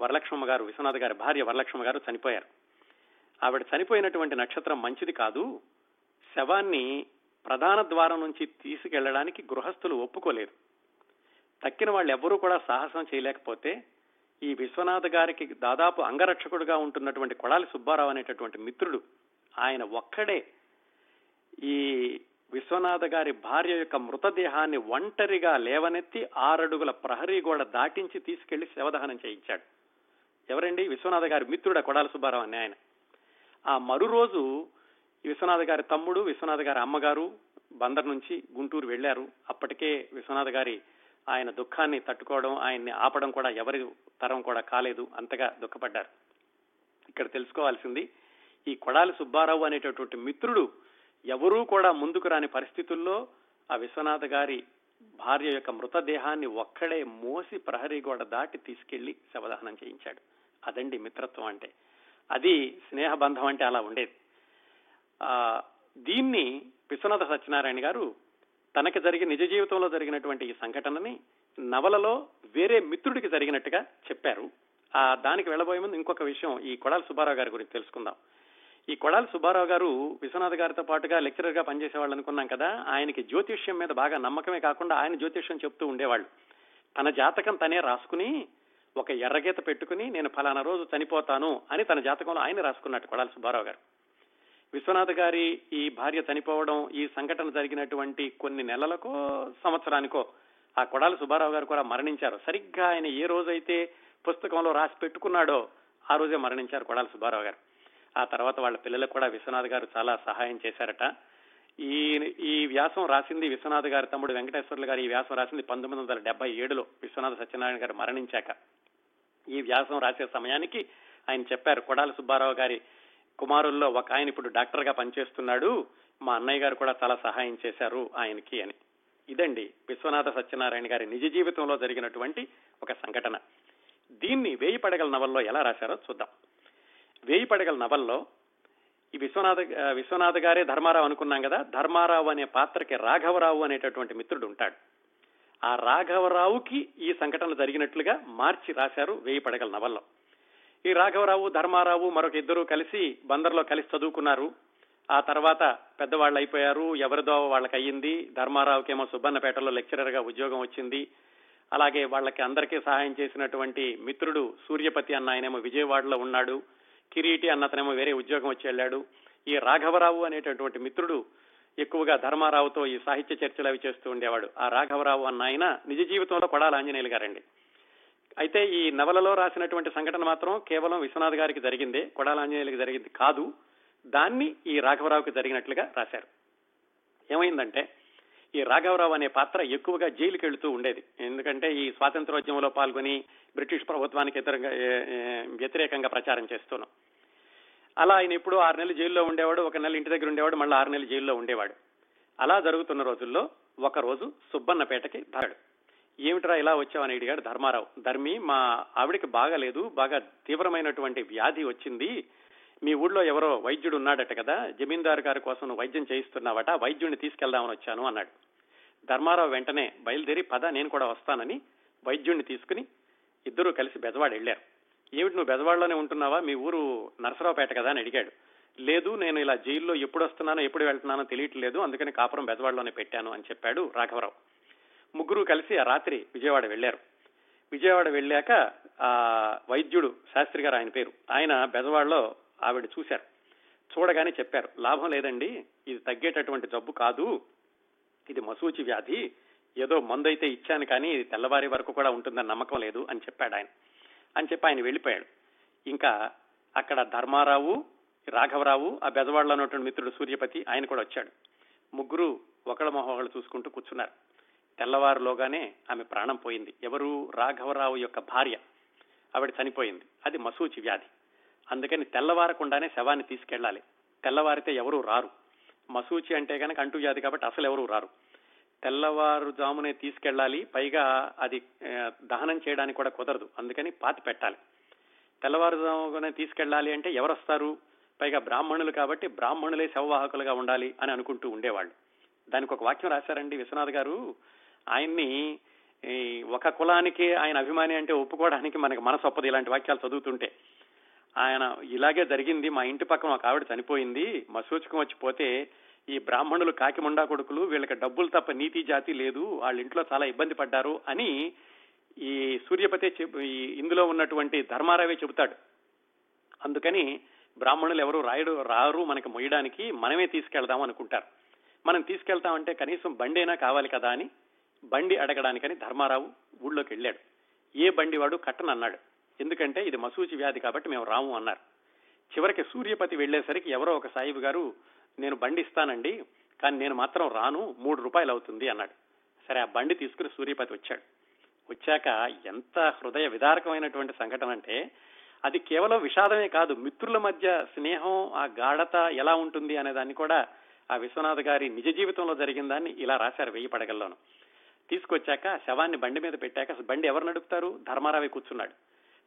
వరలక్ష్మ గారు, విశ్వనాథ గారి భార్య వరలక్ష్మ గారు చనిపోయారు. ఆవిడ చనిపోయినటువంటి నక్షత్రం మంచిది కాదు. శవాన్ని ప్రధాన ద్వారం నుంచి తీసుకెళ్లడానికి గృహస్థులు ఒప్పుకోలేదు. తక్కిన వాళ్ళు ఎవ్వరూ కూడా సాహసం చేయలేకపోతే ఈ విశ్వనాథ గారికి దాదాపు అంగరక్షకుడుగా ఉంటున్నటువంటి కొడాలి సుబ్బారావు అనేటటువంటి మిత్రుడు, ఆయన ఒక్కడే ఈ విశ్వనాథ గారి భార్య యొక్క మృతదేహాన్ని ఒంటరిగా లేవనెత్తి 6 అడుగుల ప్రహరీ గోడ దాటించి తీసుకెళ్లి శవదహనం చేయించాడు. ఎవరండి? విశ్వనాథ గారి మిత్రుడు కొడాలి సుబ్బారావు అని ఆయన. ఆ మరు రోజు విశ్వనాథ గారి తమ్ముడు, విశ్వనాథ గారి అమ్మగారు బందర్ నుంచి గుంటూరు వెళ్లారు. అప్పటికే విశ్వనాథ గారి ఆయన దుఃఖాన్ని తట్టుకోవడం, ఆయన్ని ఆపడం కూడా ఎవరి తరం కూడా కాలేదు, అంతగా దుఃఖపడ్డారు. ఇక్కడ తెలుసుకోవాల్సింది, ఈ కొడాలి సుబ్బారావు అనేటటువంటి మిత్రుడు ఎవరూ కూడా ముందుకు రాని పరిస్థితుల్లో ఆ విశ్వనాథ గారి భార్య యొక్క మృతదేహాన్ని ఒక్కడే మోసి ప్రహరీ గోడ దాటి తీసుకెళ్లి శవదహనం చేయించాడు. అదండి మిత్రత్వం అంటే. అది స్నేహబంధం అంటే అలా ఉండేది. దీన్ని విశ్వనాథ సత్యనారాయణ గారు తనకి జరిగిన నిజ జీవితంలో జరిగినటువంటి ఈ సంఘటనని నవలలో వేరే మిత్రుడికి జరిగినట్టుగా చెప్పారు. ఆ దానికి వెళ్ళబోయే ముందు ఇంకొక విషయం ఈ కొడాలి సుబ్బారావు గారి గురించి తెలుసుకుందాం. ఈ కొడాలి సుబ్బారావు గారు విశ్వనాథ గారితో పాటుగా లెక్చరర్ గా పనిచేసేవాళ్ళు అనుకున్నాం కదా. ఆయనకి జ్యోతిష్యం మీద బాగా నమ్మకమే కాకుండా ఆయన జ్యోతిష్యం చెప్తూ ఉండేవాళ్ళు. తన జాతకం తనే రాసుకుని ఒక ఎర్రగీత పెట్టుకుని నేను ఫలానా రోజు చనిపోతాను అని తన జాతకంలో ఆయన రాసుకున్నాడు కొడాలి సుబ్బారావు గారు. విశ్వనాథ గారి ఈ భార్య చనిపోవడం, ఈ సంఘటన జరిగినటువంటి కొన్ని నెలలకో సంవత్సరానికో ఆ కొడాలి సుబ్బారావు గారు కూడా మరణించారు. సరిగ్గా ఆయన ఏ రోజైతే పుస్తకంలో రాసి పెట్టుకున్నాడో ఆ రోజే మరణించారు కొడాలి సుబ్బారావు గారు. ఆ తర్వాత వాళ్ళ పిల్లలకు కూడా విశ్వనాథ్ గారు చాలా సహాయం చేశారట. ఈ వ్యాసం రాసింది విశ్వనాథ్ గారి తమ్ముడు వెంకటేశ్వర్లు గారు. ఈ వ్యాసం రాసింది 1977లో విశ్వనాథ సత్యనారాయణ గారు మరణించాక. ఈ వ్యాసం రాసే సమయానికి ఆయన చెప్పారు, కొడాలి సుబ్బారావు గారి కుమారుల్లో ఒక ఆయన ఇప్పుడు డాక్టర్ గా పనిచేస్తున్నాడు, మా అన్నయ్య గారు కూడా చాలా సహాయం చేశారు ఆయనకి అని. ఇదండి విశ్వనాథ సత్యనారాయణ గారి నిజ జీవితంలో జరిగినటువంటి ఒక సంఘటన. దీన్ని వేయి పడగల నవల్లో ఎలా రాశారో చూద్దాం. వేయి పడగల నవల్లో ఈ విశ్వనాథ గారే ధర్మారావు అనుకున్నాం కదా. ధర్మారావు అనే పాత్రకి రాఘవరావు అనేటటువంటి మిత్రుడు ఉంటాడు. ఆ రాఘవరావుకి ఈ సంఘటన జరిగినట్లుగా మార్చి రాశారు వేయి పడగల నవల్లో. ఈ రాఘవరావు, ధర్మారావు మరొక ఇద్దరు కలిసి బందర్లో కలిసి చదువుకున్నారు. ఆ తర్వాత పెద్దవాళ్ళు అయిపోయారు, ఎవరిదో వాళ్ళకి అయ్యింది. ధర్మారావుకేమో సుబ్బన్నపేటలో లెక్చరర్ గా ఉద్యోగం వచ్చింది. అలాగే వాళ్ళకి అందరికీ సహాయం చేసినటువంటి మిత్రుడు సూర్యపతి అన్న ఆయనేమో విజయవాడలో ఉన్నాడు. కిరీటి అన్నతనేమో వేరే ఉద్యోగం వచ్చి వెళ్ళాడు. ఈ రాఘవరావు అనేటటువంటి మిత్రుడు ఎక్కువగా ధర్మారావుతో ఈ సాహిత్య చర్చలు అవి చేస్తూ ఉండేవాడు. ఆ రాఘవరావు అన్న ఆయన నిజ జీవితంలో కొడాలి ఆంజనేయులు గారండి. అయితే ఈ నవలలో రాసినటువంటి సంఘటన మాత్రం కేవలం విశ్వనాథ్ గారికి జరిగిందే, కొడాలి ఆంజనేయులకి జరిగింది కాదు. దాన్ని ఈ రాఘవరావుకి జరిగినట్లుగా రాశారు. ఏమైందంటే ఈ రాఘవరావు అనే పాత్ర ఎక్కువగా జైలుకి వెళుతూ ఉండేది. ఎందుకంటే ఈ స్వాతంత్ర్యోద్యమంలో పాల్గొని బ్రిటిష్ ప్రభుత్వానికి వ్యతిరేకంగా ప్రచారం చేస్తున్నాం. అలా ఆయన ఇప్పుడు 6 నెలలు జైల్లో ఉండేవాడు, 1 నెల ఇంటి దగ్గర ఉండేవాడు, మళ్ళీ 6 నెలలు జైల్లో ఉండేవాడు. అలా జరుగుతున్న రోజుల్లో ఒకరోజు సుబ్బన్నపేటకి ధరడు. ఏమిట్రా ఇలా వచ్చావని అడిగాడు ధర్మారావు. ధర్మి, మా ఆవిడికి బాగాలేదు, బాగా తీవ్రమైనటువంటి వ్యాధి వచ్చింది. మీ ఊళ్ళో ఎవరో వైద్యుడు ఉన్నాడట కదా, జమీందారు గారి కోసం వైద్యం చేయిస్తున్నావట, వైద్యుడిని తీసుకెళ్దామని వచ్చాను అన్నాడు. ధర్మారావు వెంటనే బయలుదేరి పద నేను కూడా వస్తానని వైద్యుడిని తీసుకుని ఇద్దరూ కలిసి బెజవాడ వెళ్ళారు. ఏమిటి నువ్వు బెజవాడలోనే ఉంటున్నావా, మీ ఊరు నరసరావుపేట కదా అని అడిగాడు. లేదు నేను ఇలా జైల్లో ఎప్పుడు వస్తున్నానో ఎప్పుడు వెళ్తున్నానో తెలియట్లేదు, అందుకని కాపురం బెదవాడలోనే పెట్టాను అని చెప్పాడు రాఘవరావు. ముగ్గురు కలిసి ఆ రాత్రి విజయవాడ వెళ్లారు. విజయవాడ వెళ్ళాక ఆ వైద్యుడు శాస్త్రి గారు ఆయన పేరు, ఆయన బెదవాడలో ఆవిడ చూశారు. చూడగానే చెప్పారు, లాభం లేదండి, ఇది తగ్గేటటువంటి జబ్బు కాదు, ఇది మసూచి వ్యాధి, ఏదో మందు అయితే ఇచ్చాను కానీ ఇది తెల్లవారి వరకు కూడా ఉంటుందని నమ్మకం లేదు అని చెప్పాడు ఆయన. అని చెప్పి ఆయన వెళ్ళిపోయాడు. ఇంకా అక్కడ ధర్మారావు, రాఘవరావు, ఆ బెదవాడలో ఉన్నటువంటి మిత్రుడు సూర్యపతి ఆయన కూడా వచ్చాడు. ముగ్గురు ఒకళ్ళ మొహం ఒకళ్ళు చూసుకుంటూ కూర్చున్నారు. తెల్లవారులోగానే ఆమె ప్రాణం పోయింది. ఎవరు? రాఘవరావు యొక్క భార్య, ఆవిడ చనిపోయింది. అది మసూచి వ్యాధి, అందుకని తెల్లవారకుండానే శవాన్ని తీసుకెళ్లాలి. తెల్లవారితే ఎవరూ రారు. మసూచి అంటే కనుక అంటు వ్యాధి కాబట్టి అసలు ఎవరూ రారు. తెల్లవారుజామునే తీసుకెళ్లాలి, పైగా అది దహనం చేయడానికి కూడా కుదరదు, అందుకని పాతి పెట్టాలి. తెల్లవారుజామునే తీసుకెళ్లాలి అంటే ఎవరు వస్తారు? పైగా బ్రాహ్మణులు కాబట్టి బ్రాహ్మణులే శవవాహకులుగా ఉండాలి అని అనుకుంటూ ఉండేవాళ్ళు. దానికి ఒక వాక్యం రాశారండి విశ్వనాథ్ గారు. ఆయన్ని ఒక కులానికి ఆయన అభిమాని అంటే ఒప్పుకోవడానికి మనకి మనసు ఒప్పదు ఇలాంటి వాక్యాలు చదువుతుంటే. ఆయన ఇలాగే జరిగింది, మా ఇంటి పక్కన ఒక ఆవిడ చనిపోయింది, మా సూచకం వచ్చిపోతే ఈ బ్రాహ్మణులు కాకిముండా కొడుకులు, వీళ్ళకి డబ్బులు తప్ప నీతి జాతి లేదు, వాళ్ళ ఇంట్లో చాలా ఇబ్బంది పడ్డారు అని ఈ సూర్యపతి ఇందులో ఉన్నటువంటి ధర్మారావే చెబుతాడు. అందుకని బ్రాహ్మణులు ఎవరు రారు మనకి మొయ్యడానికి, మనమే తీసుకెళ్దాం అనుకుంటారు. మనం తీసుకెళ్తామంటే కనీసం బండైనా కావాలి కదా అని బండి అడగడానికని ధర్మారావు ఊళ్ళోకి వెళ్ళాడు. ఏ బండి వాడు కట్టనన్నాడు, ఎందుకంటే ఇది మసూచి వ్యాధి కాబట్టి మేము రాము అన్నారు. చివరికి సూర్యపతి వెళ్లేసరికి ఎవరో ఒక సాయిబు గారు, నేను బండి ఇస్తానండి కానీ నేను మాత్రం రాను, 3 రూపాయలు అవుతుంది అన్నాడు. సరే ఆ బండి తీసుకుని సూర్యపతి వచ్చాడు. వచ్చాక ఎంత హృదయ విదారకమైనటువంటి సంఘటన అంటే, అది కేవలం విషాదమే కాదు, మిత్రుల మధ్య స్నేహం ఆ గాఢత ఎలా ఉంటుంది అనేదాన్ని కూడా ఆ విశ్వనాథ్ గారి నిజ జీవితంలో జరిగిందాన్ని ఇలా రాశారు వేయి పడగల్లోను. తీసుకొచ్చాక శవాన్ని బండి మీద పెట్టాక బండి ఎవరు నడుపుతారు? ధర్మారావే కూర్చున్నాడు.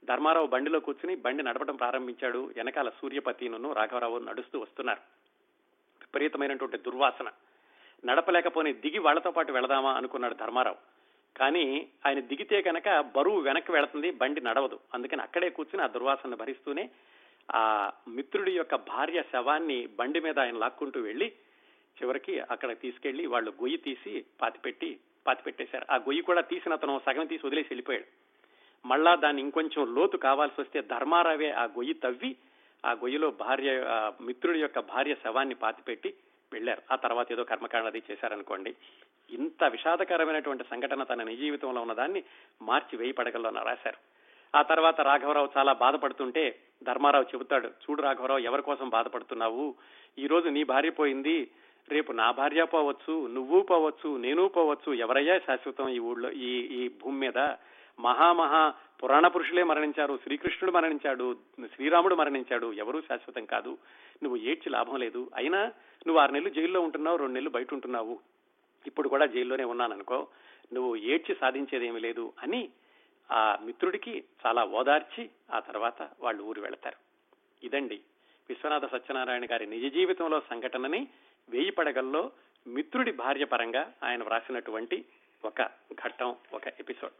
ధర్మారావు బండిలో కూర్చుని బండి నడపడం ప్రారంభించాడు. వెనకాల సూర్యపతిను రాఘవరావు నడుస్తూ వస్తున్నారు. విపరీతమైనటువంటి దుర్వాసన, నడపలేకపోని దిగి వాళ్లతో పాటు వెళదామా అనుకున్నాడు ధర్మారావు. కానీ ఆయన దిగితే కనుక బరువు వెనక్కి వెళుతుంది, బండి నడవదు, అందుకని అక్కడే కూర్చుని ఆ దుర్వాసన భరిస్తూనే ఆ మిత్రుడి యొక్క భార్య శవాన్ని బండి మీద ఆయన లాక్కుంటూ వెళ్ళి చివరికి అక్కడ తీసుకెళ్లి వాళ్ళు గొయ్యి తీసి పాతిపెట్టేశారు. ఆ గొయ్యి కూడా తీసిన అతను సగం తీసి వదిలేసి వెళ్ళిపోయాడు. మళ్ళా దాన్ని ఇంకొంచెం లోతు కావాల్సి వస్తే ధర్మారావే ఆ గొయ్యి తవ్వి ఆ గొయ్యిలో మిత్రుడి యొక్క భార్య శవాన్ని పాతిపెట్టి వెళ్ళారు. ఆ తర్వాత ఏదో కర్మకాండది చేశారనుకోండి. ఇంత విషాదకరమైనటువంటి సంఘటన తన నిజ జీవితంలో ఉన్నదాన్ని మార్చి వేయి పడగల్లో రాశారు. ఆ తర్వాత రాఘవరావు చాలా బాధపడుతుంటే ధర్మారావు చెబుతాడు, చూడు రాఘవరావు, ఎవరి కోసం బాధపడుతున్నావు? ఈ రోజు నీ భార్య పోయింది, రేపు నా భార్య పోవచ్చు, నువ్వు పోవచ్చు, నేను పోవచ్చు, ఎవరయ్యా శాశ్వతం ఈ ఊళ్ళో ఈ భూమి మీద? మహామహా పురాణ పురుషులే మరణించారు, శ్రీకృష్ణుడు మరణించాడు, శ్రీరాముడు మరణించాడు, ఎవరూ శాశ్వతం కాదు, నువ్వు ఏడ్చి లాభం లేదు. అయినా నువ్వు 6 నెలలు జైల్లో ఉంటున్నావు, 2 నెలలు బయట ఉంటున్నావు, ఇప్పుడు కూడా జైల్లోనే ఉన్నాననుకో, నువ్వు ఏడ్చి సాధించేదేమీ లేదు అని ఆ మిత్రుడికి చాలా ఓదార్చి ఆ తర్వాత వాళ్ళు ఊరు వెళతారు. ఇదండి విశ్వనాథ సత్యనారాయణ గారి నిజ జీవితంలో సంఘటనని వేయి పడగల్లో మిత్రుడి భార్య పరంగా ఆయన వ్రాసినటువంటి ఒక ఘట్టం, ఒక ఎపిసోడ్.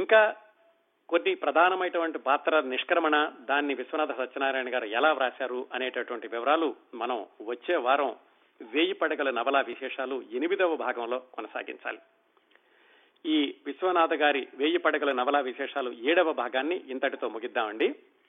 ఇంకా కొన్ని ప్రధానమైనటువంటి పాత్ర నిష్క్రమణ, దాన్ని విశ్వనాథ సత్యనారాయణ గారు ఎలా వ్రాశారు అనేటటువంటి వివరాలు మనం వచ్చే వారం వేయి పడగల నవలా విశేషాలు 8వ భాగంలో కొనసాగించాలి. ఈ విశ్వనాథ గారి వేయి పడగల నవలా విశేషాలు 7వ భాగాన్ని ఇంతటితో ముగిద్దామండి.